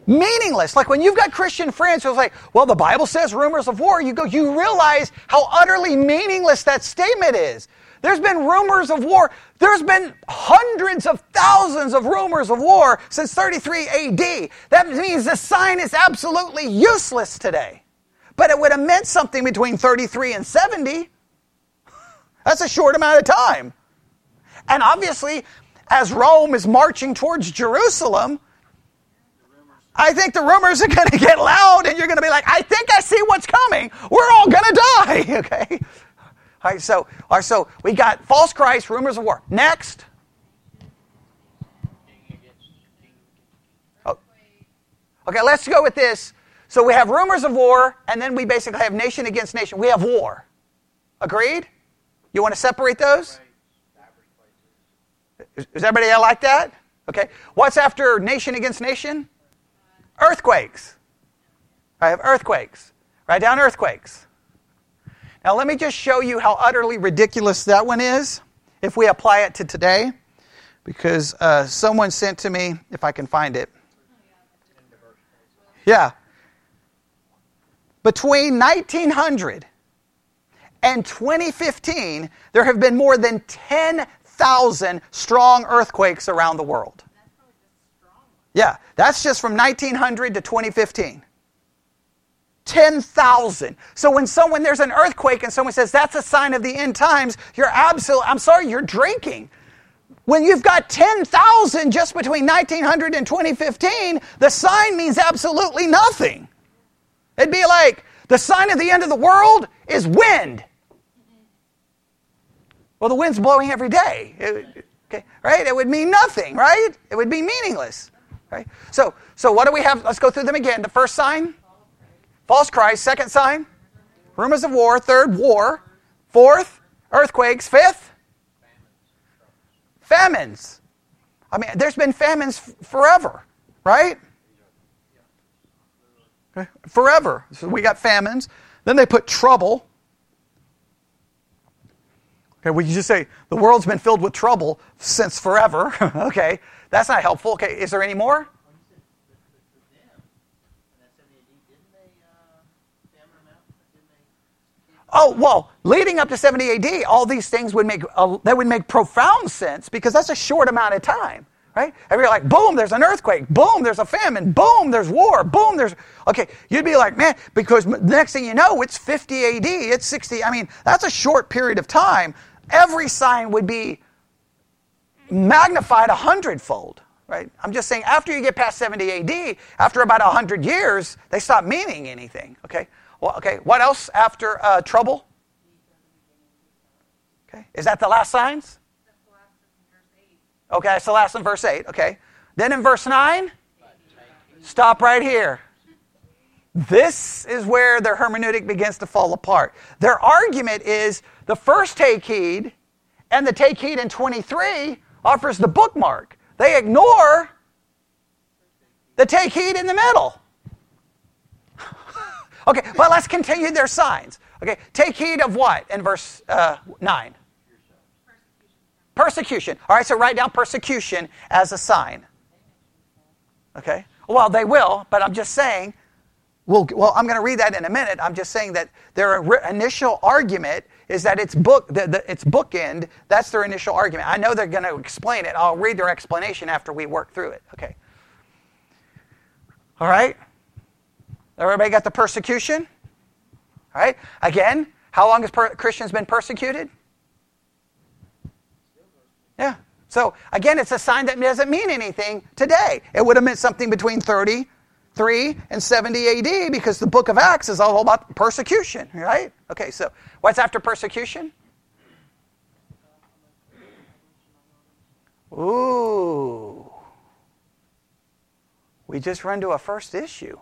Meaningless. Like when you've got Christian friends who's like, well, the Bible says rumors of war. You go, you realize how utterly meaningless that statement is. There's been rumors of war. There's been hundreds of thousands of rumors of war since thirty-three A D. That means the sign is absolutely useless today. But it would have meant something between thirty-three and seventy. That's a short amount of time. And obviously, as Rome is marching towards Jerusalem, I think the rumors are going to get loud and you're going to be like, I think I see what's coming. We're all going to die, okay? All right, so, all right, so we got false Christ, rumors of war. Next. Okay, let's go with this. So we have rumors of war, and then we basically have nation against nation. We have war. Agreed? You want to separate those? Is everybody like that? Okay. What's after nation against nation? Earthquakes. I have earthquakes. Write down earthquakes. Now let me just show you how utterly ridiculous that one is if we apply it to today, because uh, someone sent to me, if I can find it. Yeah. Between nineteen hundred and twenty fifteen, there have been more than ten thousand strong earthquakes around the world. Yeah, that's just from nineteen hundred to twenty fifteen. ten thousand. So when someone, there's an earthquake and someone says, that's a sign of the end times, you're absolute, I'm sorry, you're drinking. When you've got ten thousand just between nineteen hundred and twenty fifteen, the sign means absolutely nothing. It'd be like, the sign of the end of the world is wind. Well, the wind's blowing every day, it, okay, right? It would mean nothing, right? It would be meaningless, right? So, so what do we have? Let's go through them again. The first sign, false Christ. Second sign, rumors of war. Third, war. Fourth, earthquakes. Fifth, famines. I mean, there's been famines f- forever, right? Okay. Forever. So we got famines. Then they put trouble. Okay, we can just say, the world's been filled with trouble since forever. Okay, that's not helpful. Okay, is there any more? Oh, well, leading up to seventy A D, all these things would make, uh, that would make profound sense because that's a short amount of time, right? And you're like, boom, there's an earthquake. Boom, there's a famine. Boom, there's war. Boom, there's, okay, you'd be like, man, because the next thing you know, it's fifty A D, it's sixty. I mean, that's a short period of time. Every sign would be magnified a hundredfold, right? I'm just saying after you get past seventy A D, after about one hundred years, they stop meaning anything, okay? Well, okay, what else after uh, trouble? Okay, is that the last signs? Okay, that's the last in verse eight, okay. Then in verse nine, stop right here. This is where their hermeneutic begins to fall apart. Their argument is the first take heed and the take heed in twenty-three offers the bookmark. They ignore the take heed in the middle. Okay, but let's continue their signs. Okay, take heed of what in verse uh, nine? Persecution. Persecution. All right, so write down persecution as a sign. Okay, well, they will, but I'm just saying, well, well I'm going to read that in a minute. I'm just saying that their initial argument is that it's book, the, the, it's bookend. That's their initial argument. I know they're going to explain it. I'll read their explanation after we work through it. Okay. All right. Everybody got the persecution? All right. Again, how long has per- Christians been persecuted? Yeah. So, again, it's a sign that doesn't mean anything today. It would have meant something between thirty-three and seventy A D because the book of Acts is all about persecution, right? Okay, so what's after persecution? Ooh. We just run to a first issue.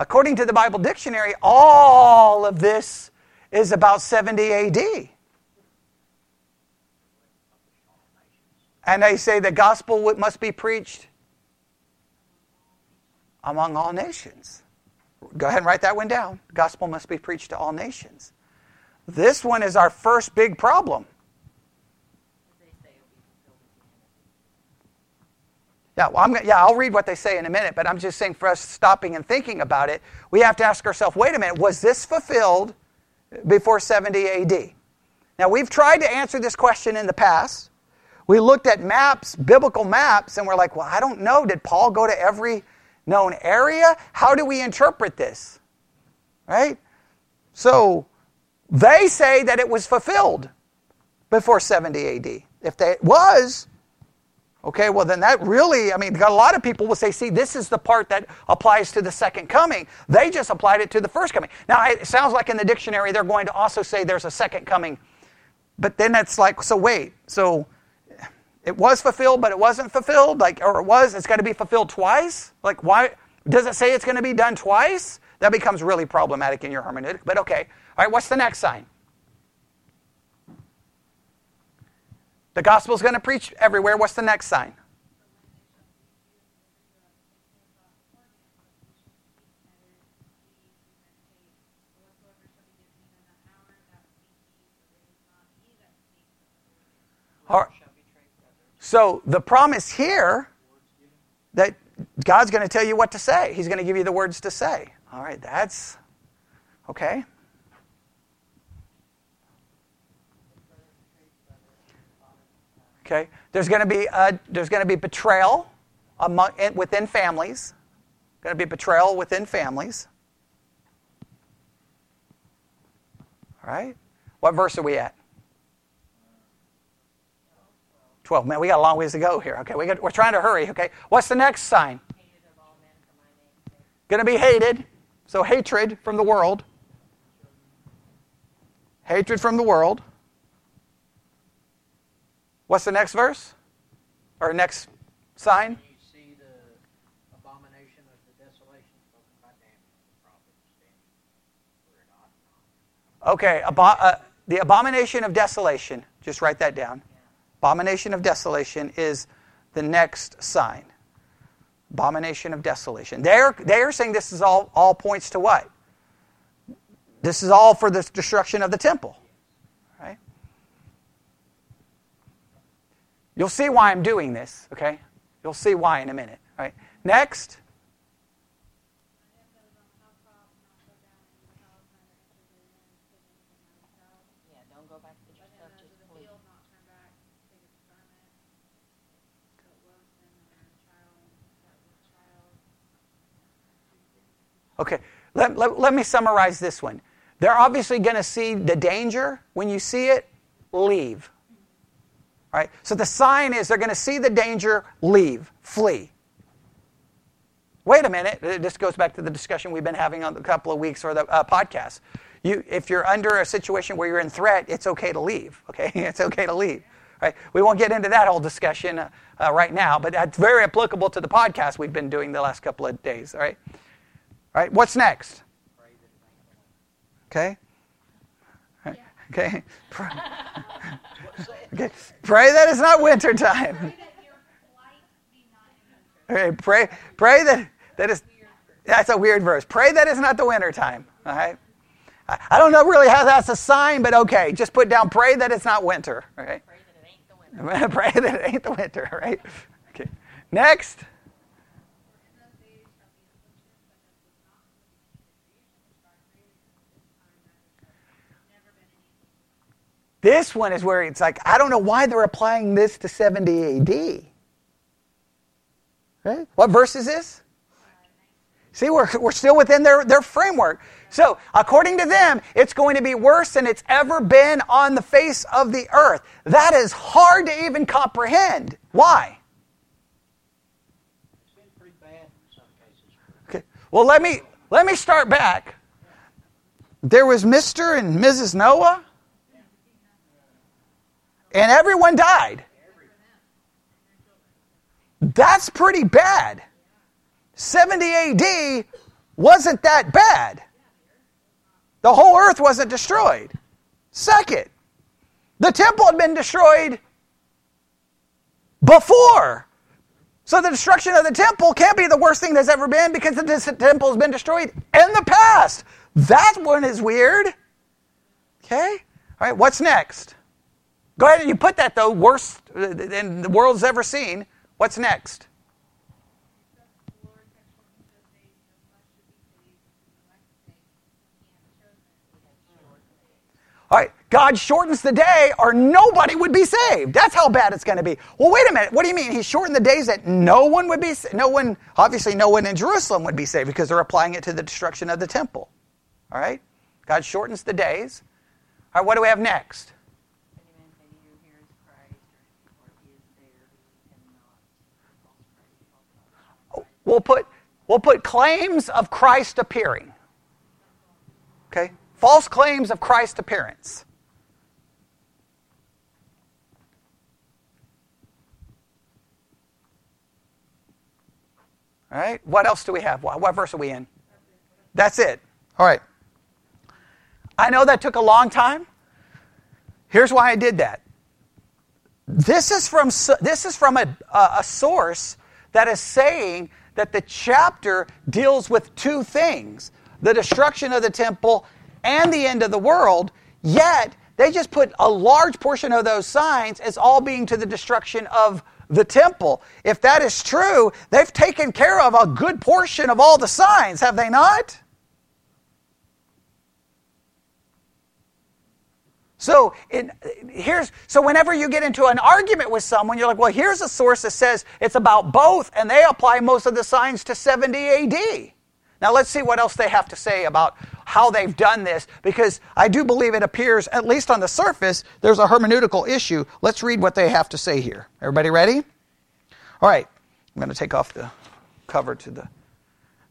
According to the Bible dictionary, all of this is about seventy A D. And they say the gospel must be preached among all nations. Go ahead and write that one down. The gospel must be preached to all nations. This one is our first big problem. Yeah, well, I'm gonna, yeah, I'll read what they say in a minute, but I'm just saying for us stopping and thinking about it, we have to ask ourselves, wait a minute, was this fulfilled before seventy A D? Now, we've tried to answer this question in the past. We looked at maps, biblical maps, and we're like, well, I don't know. Did Paul go to every known area? How do we interpret this? Right? So, they say that it was fulfilled before seventy A D. If they, it was... Okay, well then that really, I mean, a lot of people will say, see, this is the part that applies to the second coming. They just applied it to the first coming. Now, it sounds like in the dictionary they're going to also say there's a second coming. But then it's like, so wait, so it was fulfilled, but it wasn't fulfilled, like, or it was, it's got to be fulfilled twice? Like, why does it say it's going to be done twice? That becomes really problematic in your hermeneutic, but okay. All right, what's the next sign? The gospel's going to preach everywhere. What's the next sign? Right. So the promise here that God's going to tell you what to say. He's going to give you the words to say. All right, that's okay. Okay, there's going to be a, there's going to be betrayal among within families. Going to be betrayal within families. All right, what verse are we at? Twelve. Man, we got a long ways to go here. Okay, we got, we're trying to hurry. Okay, what's the next sign? Going to be hated. So hatred from the world. Hatred from the world. What's the next verse? Or next sign? When you see the abomination of the desolation spoken by Daniel, the prophet, standing for an odd. Okay, abo- uh, the abomination of desolation. Just write that down. Yeah. Abomination of desolation is the next sign. Abomination of desolation. They are, they are saying this is all, all points to what? This is all for the destruction of the temple. You'll see why I'm doing this, okay? You'll see why in a minute, all right? Next. Yeah, don't go back to the church. Just please. Okay, let, let, let me summarize this one. They're obviously going to see the danger. When you see it, leave. All right, so the sign is they're going to see the danger, leave, flee. Wait a minute. This goes back to the discussion we've been having on a couple of weeks or the uh, podcast. You, if you're under a situation where you're in threat, it's okay to leave. Okay, it's okay to leave. All right, we won't get into that whole discussion uh, uh, right now, but that's very applicable to the podcast we've been doing the last couple of days. All right, all right. What's next? Okay. All right. Okay. Okay. Pray that it's not winter time. Pray that your flight be not in winter. Okay, pray, pray that, that is that's a weird verse. Pray that it's not the winter time. All right. I, I don't know really how that's a sign, but okay, just put down pray that it's not winter. Okay. Pray that it ain't the winter. Pray that it ain't the winter, right? Okay. Next. This one is where it's like, I don't know why they're applying this to seventy A D. Right? What verse is this? See, we're, we're still within their, their framework. So, according to them, it's going to be worse than it's ever been on the face of the earth. That is hard to even comprehend. Why? It's been pretty bad in some cases. Okay. Well, let me, let me start back. There was Mister and Missus Noah. And everyone died. That's pretty bad. seventy A D wasn't that bad. The whole earth wasn't destroyed. Second, the temple had been destroyed before. So the destruction of the temple can't be the worst thing that's ever been because the temple has been destroyed in the past. That one is weird. Okay? All right, what's next? Go ahead and you put that, though, worst than the world's ever seen. What's next? All right, God shortens the day or nobody would be saved. That's how bad it's going to be. Well, wait a minute. What do you mean? He shortened the days that no one would be saved? No one, obviously no one in Jerusalem would be saved because they're applying it to the destruction of the temple. All right? God shortens the days. All right, what do we have next? We'll put we'll put claims of Christ appearing. Okay? False claims of Christ's appearance. All right? What else do we have? What, what verse are we in? That's it. All right. I know that took a long time. Here's why I did that. This is from this is from a, a source that is saying that the chapter deals with two things, the destruction of the temple and the end of the world, yet they just put a large portion of those signs as all being to the destruction of the temple. If that is true, they've taken care of a good portion of all the signs, have they not? So in, here's so whenever you get into an argument with someone, you're like, well, here's a source that says it's about both, and they apply most of the signs to seventy A D. Now let's see what else they have to say about how they've done this, because I do believe it appears, at least on the surface, there's a hermeneutical issue. Let's read what they have to say here. Everybody ready? All right. I'm going to take off the cover to the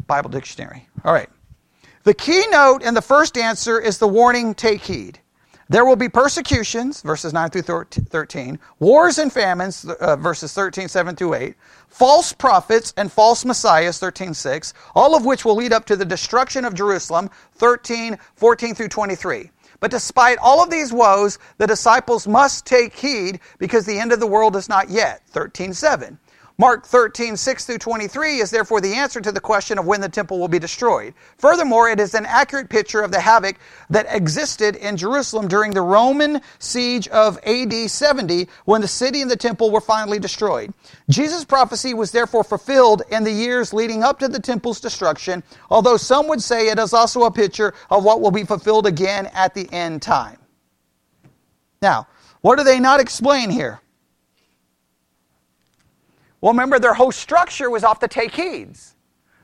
Bible dictionary. All right. The keynote in the first answer is the warning, take heed. There will be persecutions, verses nine through thirteen, wars and famines, uh, verses thirteen, seven through eight, false prophets and false messiahs, thirteen, six, all of which will lead up to the destruction of Jerusalem, thirteen, fourteen through twenty-three. But despite all of these woes, the disciples must take heed because the end of the world is not yet, thirteen, seven. Mark thirteen, six through twenty-three is therefore the answer to the question of when the temple will be destroyed. Furthermore, it is an accurate picture of the havoc that existed in Jerusalem during the Roman siege of A D seventy when the city and the temple were finally destroyed. Jesus' prophecy was therefore fulfilled in the years leading up to the temple's destruction, although some would say it is also a picture of what will be fulfilled again at the end time. Now, what do they not explain here? Well, remember, their whole structure was off the take heeds.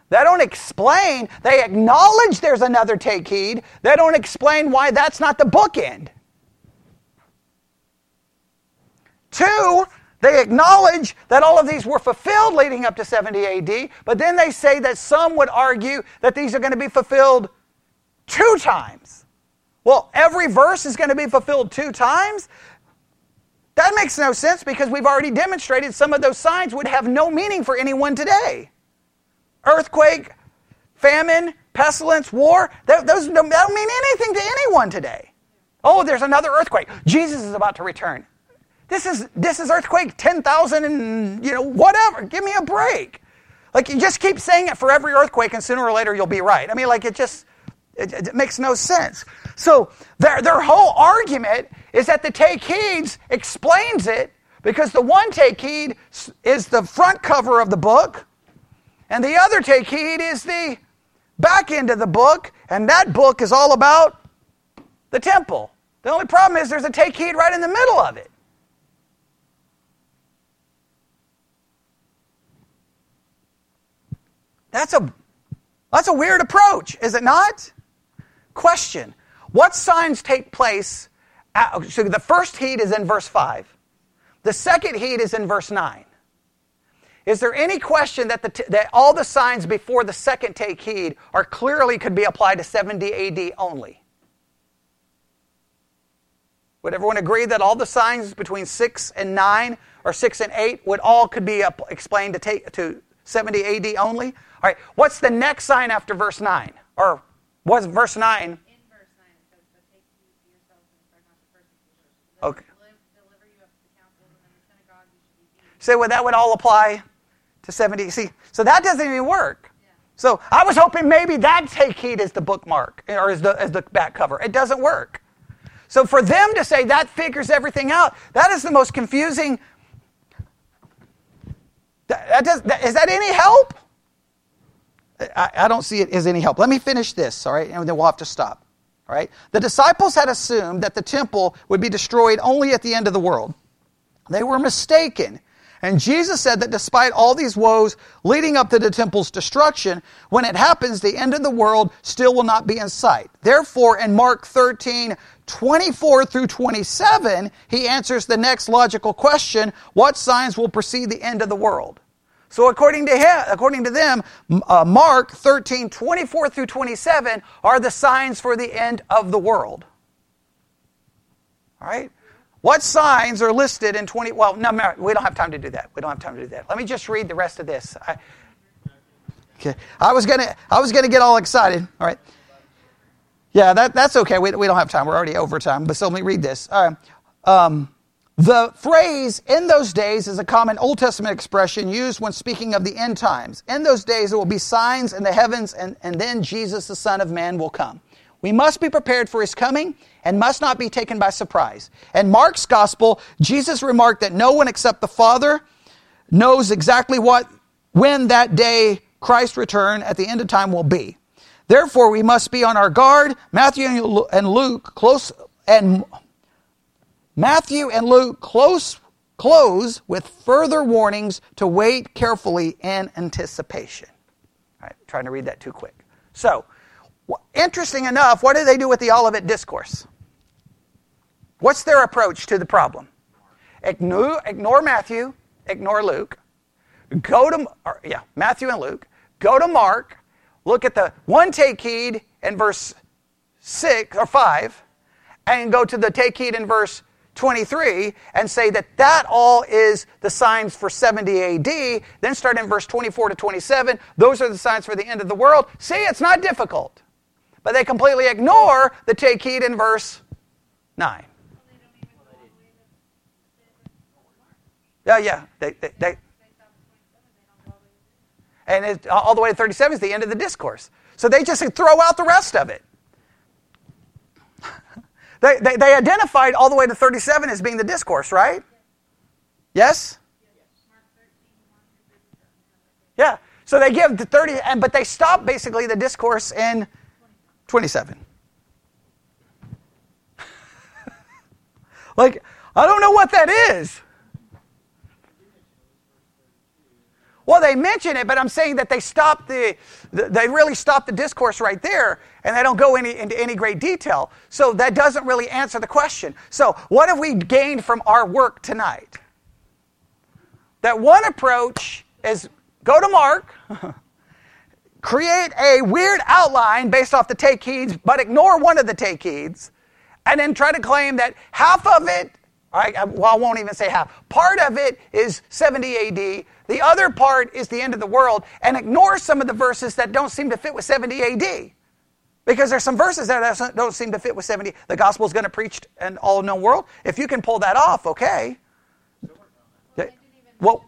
They don't explain. They acknowledge there's another take heed. They don't explain why that's not the bookend. Two, they acknowledge that all of these were fulfilled leading up to seventy A D, but then they say that some would argue that these are going to be fulfilled two times. Well, every verse is going to be fulfilled two times? That makes no sense because we've already demonstrated some of those signs would have no meaning for anyone today. Earthquake, famine, pestilence, war, that, those don't, that don't mean anything to anyone today. Oh, there's another earthquake. Jesus is about to return. This is this is earthquake ten thousand and, you know, whatever. Give me a break. Like, you just keep saying it for every earthquake and sooner or later you'll be right. I mean, like, it just... It, it makes no sense. So their their whole argument is that the take heeds explains it because the one take heed is the front cover of the book and the other take heed is the back end of the book, and that book is all about the temple. The only problem is there's a take heed right in the middle of it. That's a that's a weird approach, is it not? Question, what signs take place? At, so the first heed is in verse five. The second heed is in verse nine. Is there any question that, the, that all the signs before the second take heed are clearly could be applied to seventy A D only? Would everyone agree that all the signs between six and nine or six and eight would all could be up, explained to, take, to seventy A D only? All right, what's the next sign after verse nine? Or what's verse nine? Okay. So well, that would all apply to seventy. See, so that doesn't even work. Yeah. So I was hoping maybe that take heed is the bookmark or is the, is the back cover. It doesn't work. So for them to say that figures everything out, that is the most confusing. That, that does, that, is that any help? I, I don't see it as any help. Let me finish this, all right, and then we'll have to stop. All right. The disciples had assumed that the temple would be destroyed only at the end of the world. They were mistaken. And Jesus said that despite all these woes leading up to the temple's destruction, when it happens, the end of the world still will not be in sight. Therefore, in Mark thirteen, twenty-four through twenty-seven, he answers the next logical question, what signs will precede the end of the world? So according to him, according to them, uh, Mark thirteen, twenty-four through twenty-seven are the signs for the end of the world. All right? What signs are listed in twenty? Well, no, we don't have time to do that. We don't have time to do that. Let me just read the rest of this. I, Okay. I was gonna I was gonna get all excited. All right. Yeah, that, that's okay. We we don't have time. We're already over time. But so let me read this. All right. Um, the phrase "in those days" is a common Old Testament expression used when speaking of the end times. In those days there will be signs in the heavens, and, and then Jesus, the Son of Man, will come. We must be prepared for his coming and must not be taken by surprise. In Mark's gospel, Jesus remarked that no one except the Father knows exactly what when that day Christ's return at the end of time will be. Therefore, we must be on our guard. Matthew and Luke close and Matthew and Luke close close with further warnings to wait carefully in anticipation. All right, trying to read that too quick. So, interesting enough, what do they do with the Olivet Discourse? What's their approach to the problem? Ignore, ignore Matthew, ignore Luke. Go to or, yeah, Matthew and Luke. Go to Mark. Look at the one take heed in verse six or five, and go to the take heed in verse twenty-three and say that that all is the signs for seventy A D. Then start in verse twenty-four to twenty-seven. Those are the signs for the end of the world. See, it's not difficult. But they completely ignore the take heed in verse nine. Yeah, yeah. They, they, they, and it, all the way to thirty-seven is the end of the discourse. So they just throw out the rest of it. they, they they identified all the way to thirty-seven as being the discourse, right? Yes? Yeah. So they give the thirty, and but they stop basically the discourse in twenty-seven. Like, I don't know what that is. Well, they mention it, but I'm saying that they stop the, they really stop the discourse right there, and they don't go any, into any great detail. So that doesn't really answer the question. So what have we gained from our work tonight? That one approach is go to Mark, create a weird outline based off the take heeds, but ignore one of the take heeds, and then try to claim that half of it, I, well, I won't even say half, part of it is seventy A D, the other part is the end of the world, and ignore some of the verses that don't seem to fit with seventy A D. Because there's some verses that don't seem to fit with seventy. The gospel is going to preach in all known world. If you can pull that off, okay. Well, well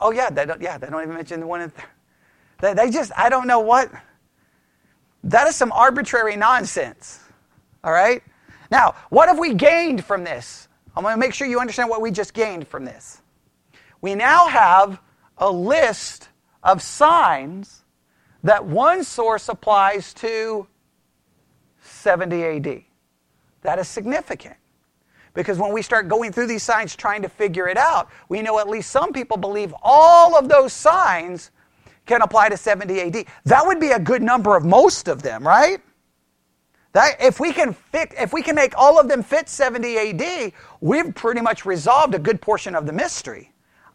oh yeah, they don't, yeah, they don't even mention the one in. Th- they, they just, I don't know what. That is some arbitrary nonsense. All right. Now, what have we gained from this? I'm going to make sure you understand what we just gained from this. We now have a list of signs that one source applies to seventy A D. That is significant. Because when we start going through these signs trying to figure it out, we know at least some people believe all of those signs can apply to seventy A D. That would be a good number of most of them, right? That if we can fit, if we can make all of them fit seventy A D, we've pretty much resolved a good portion of the mystery.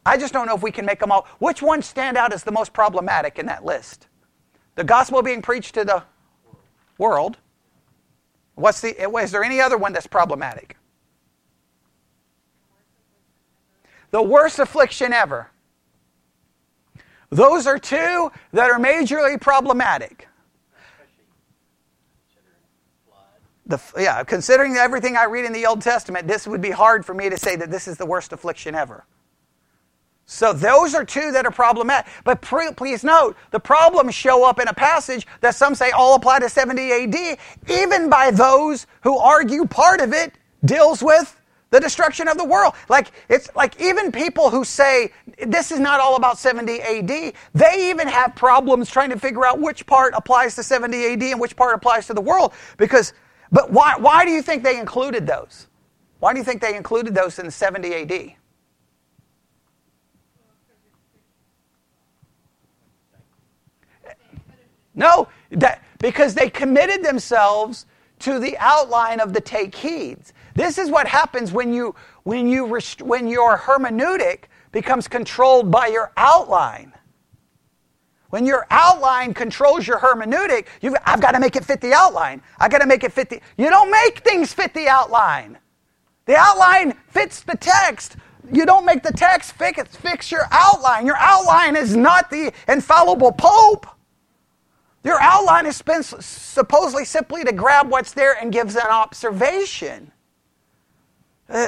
I just don't know if we can make them all. Which ones stand out as the most problematic in that list? The gospel being preached to the world. What's the? Is there any other one that's problematic? The worst affliction ever. Those are two that are majorly problematic. The, yeah, considering everything I read in the Old Testament, this would be hard for me to say that this is the worst affliction ever. So those are two that are problematic. But pre- please note, the problems show up in a passage that some say all apply to seventy A D, even by those who argue part of it deals with the destruction of the world. Like, it's like even people who say this is not all about seventy A D, they even have problems trying to figure out which part applies to seventy A D and which part applies to the world. Because, but why, why do you think they included those? Why do you think they included those in seventy A D? No, that, because they committed themselves to the outline of the take heeds. This is what happens when you when you rest, when your hermeneutic becomes controlled by your outline. When your outline controls your hermeneutic, you've, I've got to make it fit the outline. I've got to make it fit the... You don't make things fit the outline. The outline fits the text. you don't make the text fix, fix your outline. Your outline is not the infallible Pope. Your outline is supposedly simply to grab what's there and gives an observation. Uh,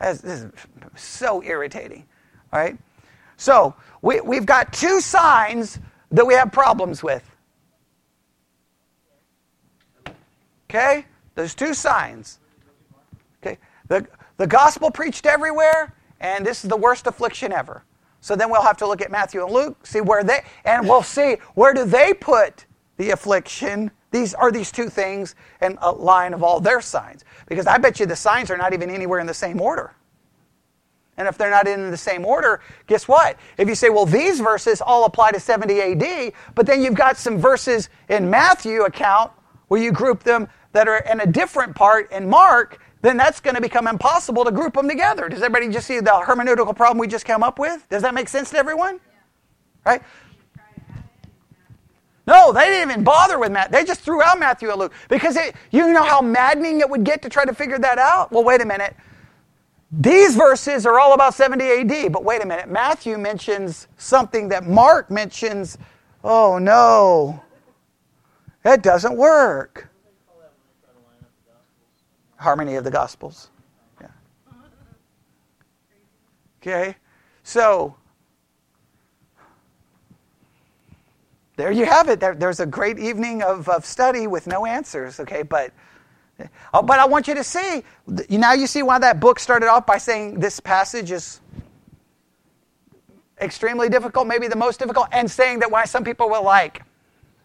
this is so irritating. All right? So, we, we've got two signs that we have problems with. Okay? There's two signs. Okay? The, the gospel preached everywhere, and this is the worst affliction ever. So then we'll have to look at Matthew and Luke, see where they, and we'll see where do they put the affliction. These are these two things in a line of all their signs. Because I bet you the signs are not even anywhere in the same order. And if they're not in the same order, guess what? If you say, well, these verses all apply to seventy A D, but then you've got some verses in Matthew account where you group them that are in a different part in Mark, then that's going to become impossible to group them together. Does everybody just see the hermeneutical problem we just came up with? Does that make sense to everyone? Yeah. Right? No, they didn't even bother with Matthew. They just threw out Matthew and Luke. Because it, you know how maddening it would get to try to figure that out? Well, wait a minute. These verses are all about seventy A D, but wait a minute. Matthew mentions something that Mark mentions. Oh, no. That doesn't work. Harmony of the Gospels. Yeah. Okay, so there you have it. There, there's a great evening of, of study with no answers. Okay, but oh, but I want you to see. Now you see why that book started off by saying this passage is extremely difficult, maybe the most difficult, and saying that why some people were like,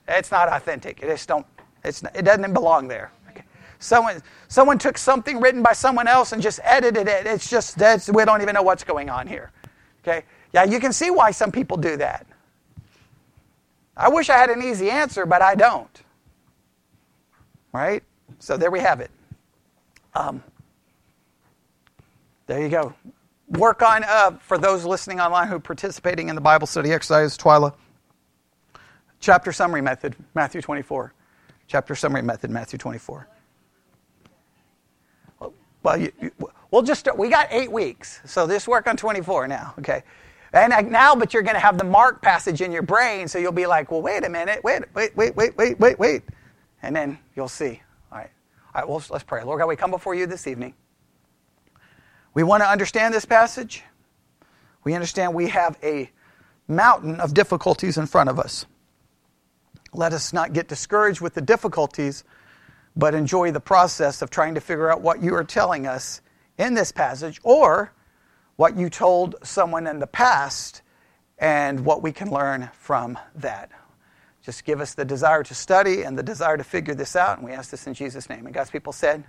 it's not authentic. It just don't. It's it doesn't belong there. Someone, someone took something written by someone else and just edited it. It's just, that's, we don't even know what's going on here. Okay? Yeah, you can see why some people do that. I wish I had an easy answer, but I don't. Right? So there we have it. Um, there you go. Work on, uh, for those listening online who are participating in the Bible study exercise, Twyla, chapter summary method, Matthew twenty-four. Chapter summary method, Matthew twenty-four. Well, you, you, we'll just start. We got eight weeks, so just work on twenty-four now, okay? And I, now, but you're going to have the Mark passage in your brain, so you'll be like, well, wait a minute, wait, wait, wait, wait, wait, wait, wait, and then you'll see. All right, all right. Well, let's pray. Lord God, we come before you this evening. We want to understand this passage. We understand we have a mountain of difficulties in front of us. Let us not get discouraged with the difficulties, but enjoy the process of trying to figure out what you are telling us in this passage or what you told someone in the past and what we can learn from that. Just give us the desire to study and the desire to figure this out, and we ask this in Jesus' name. And God's people said...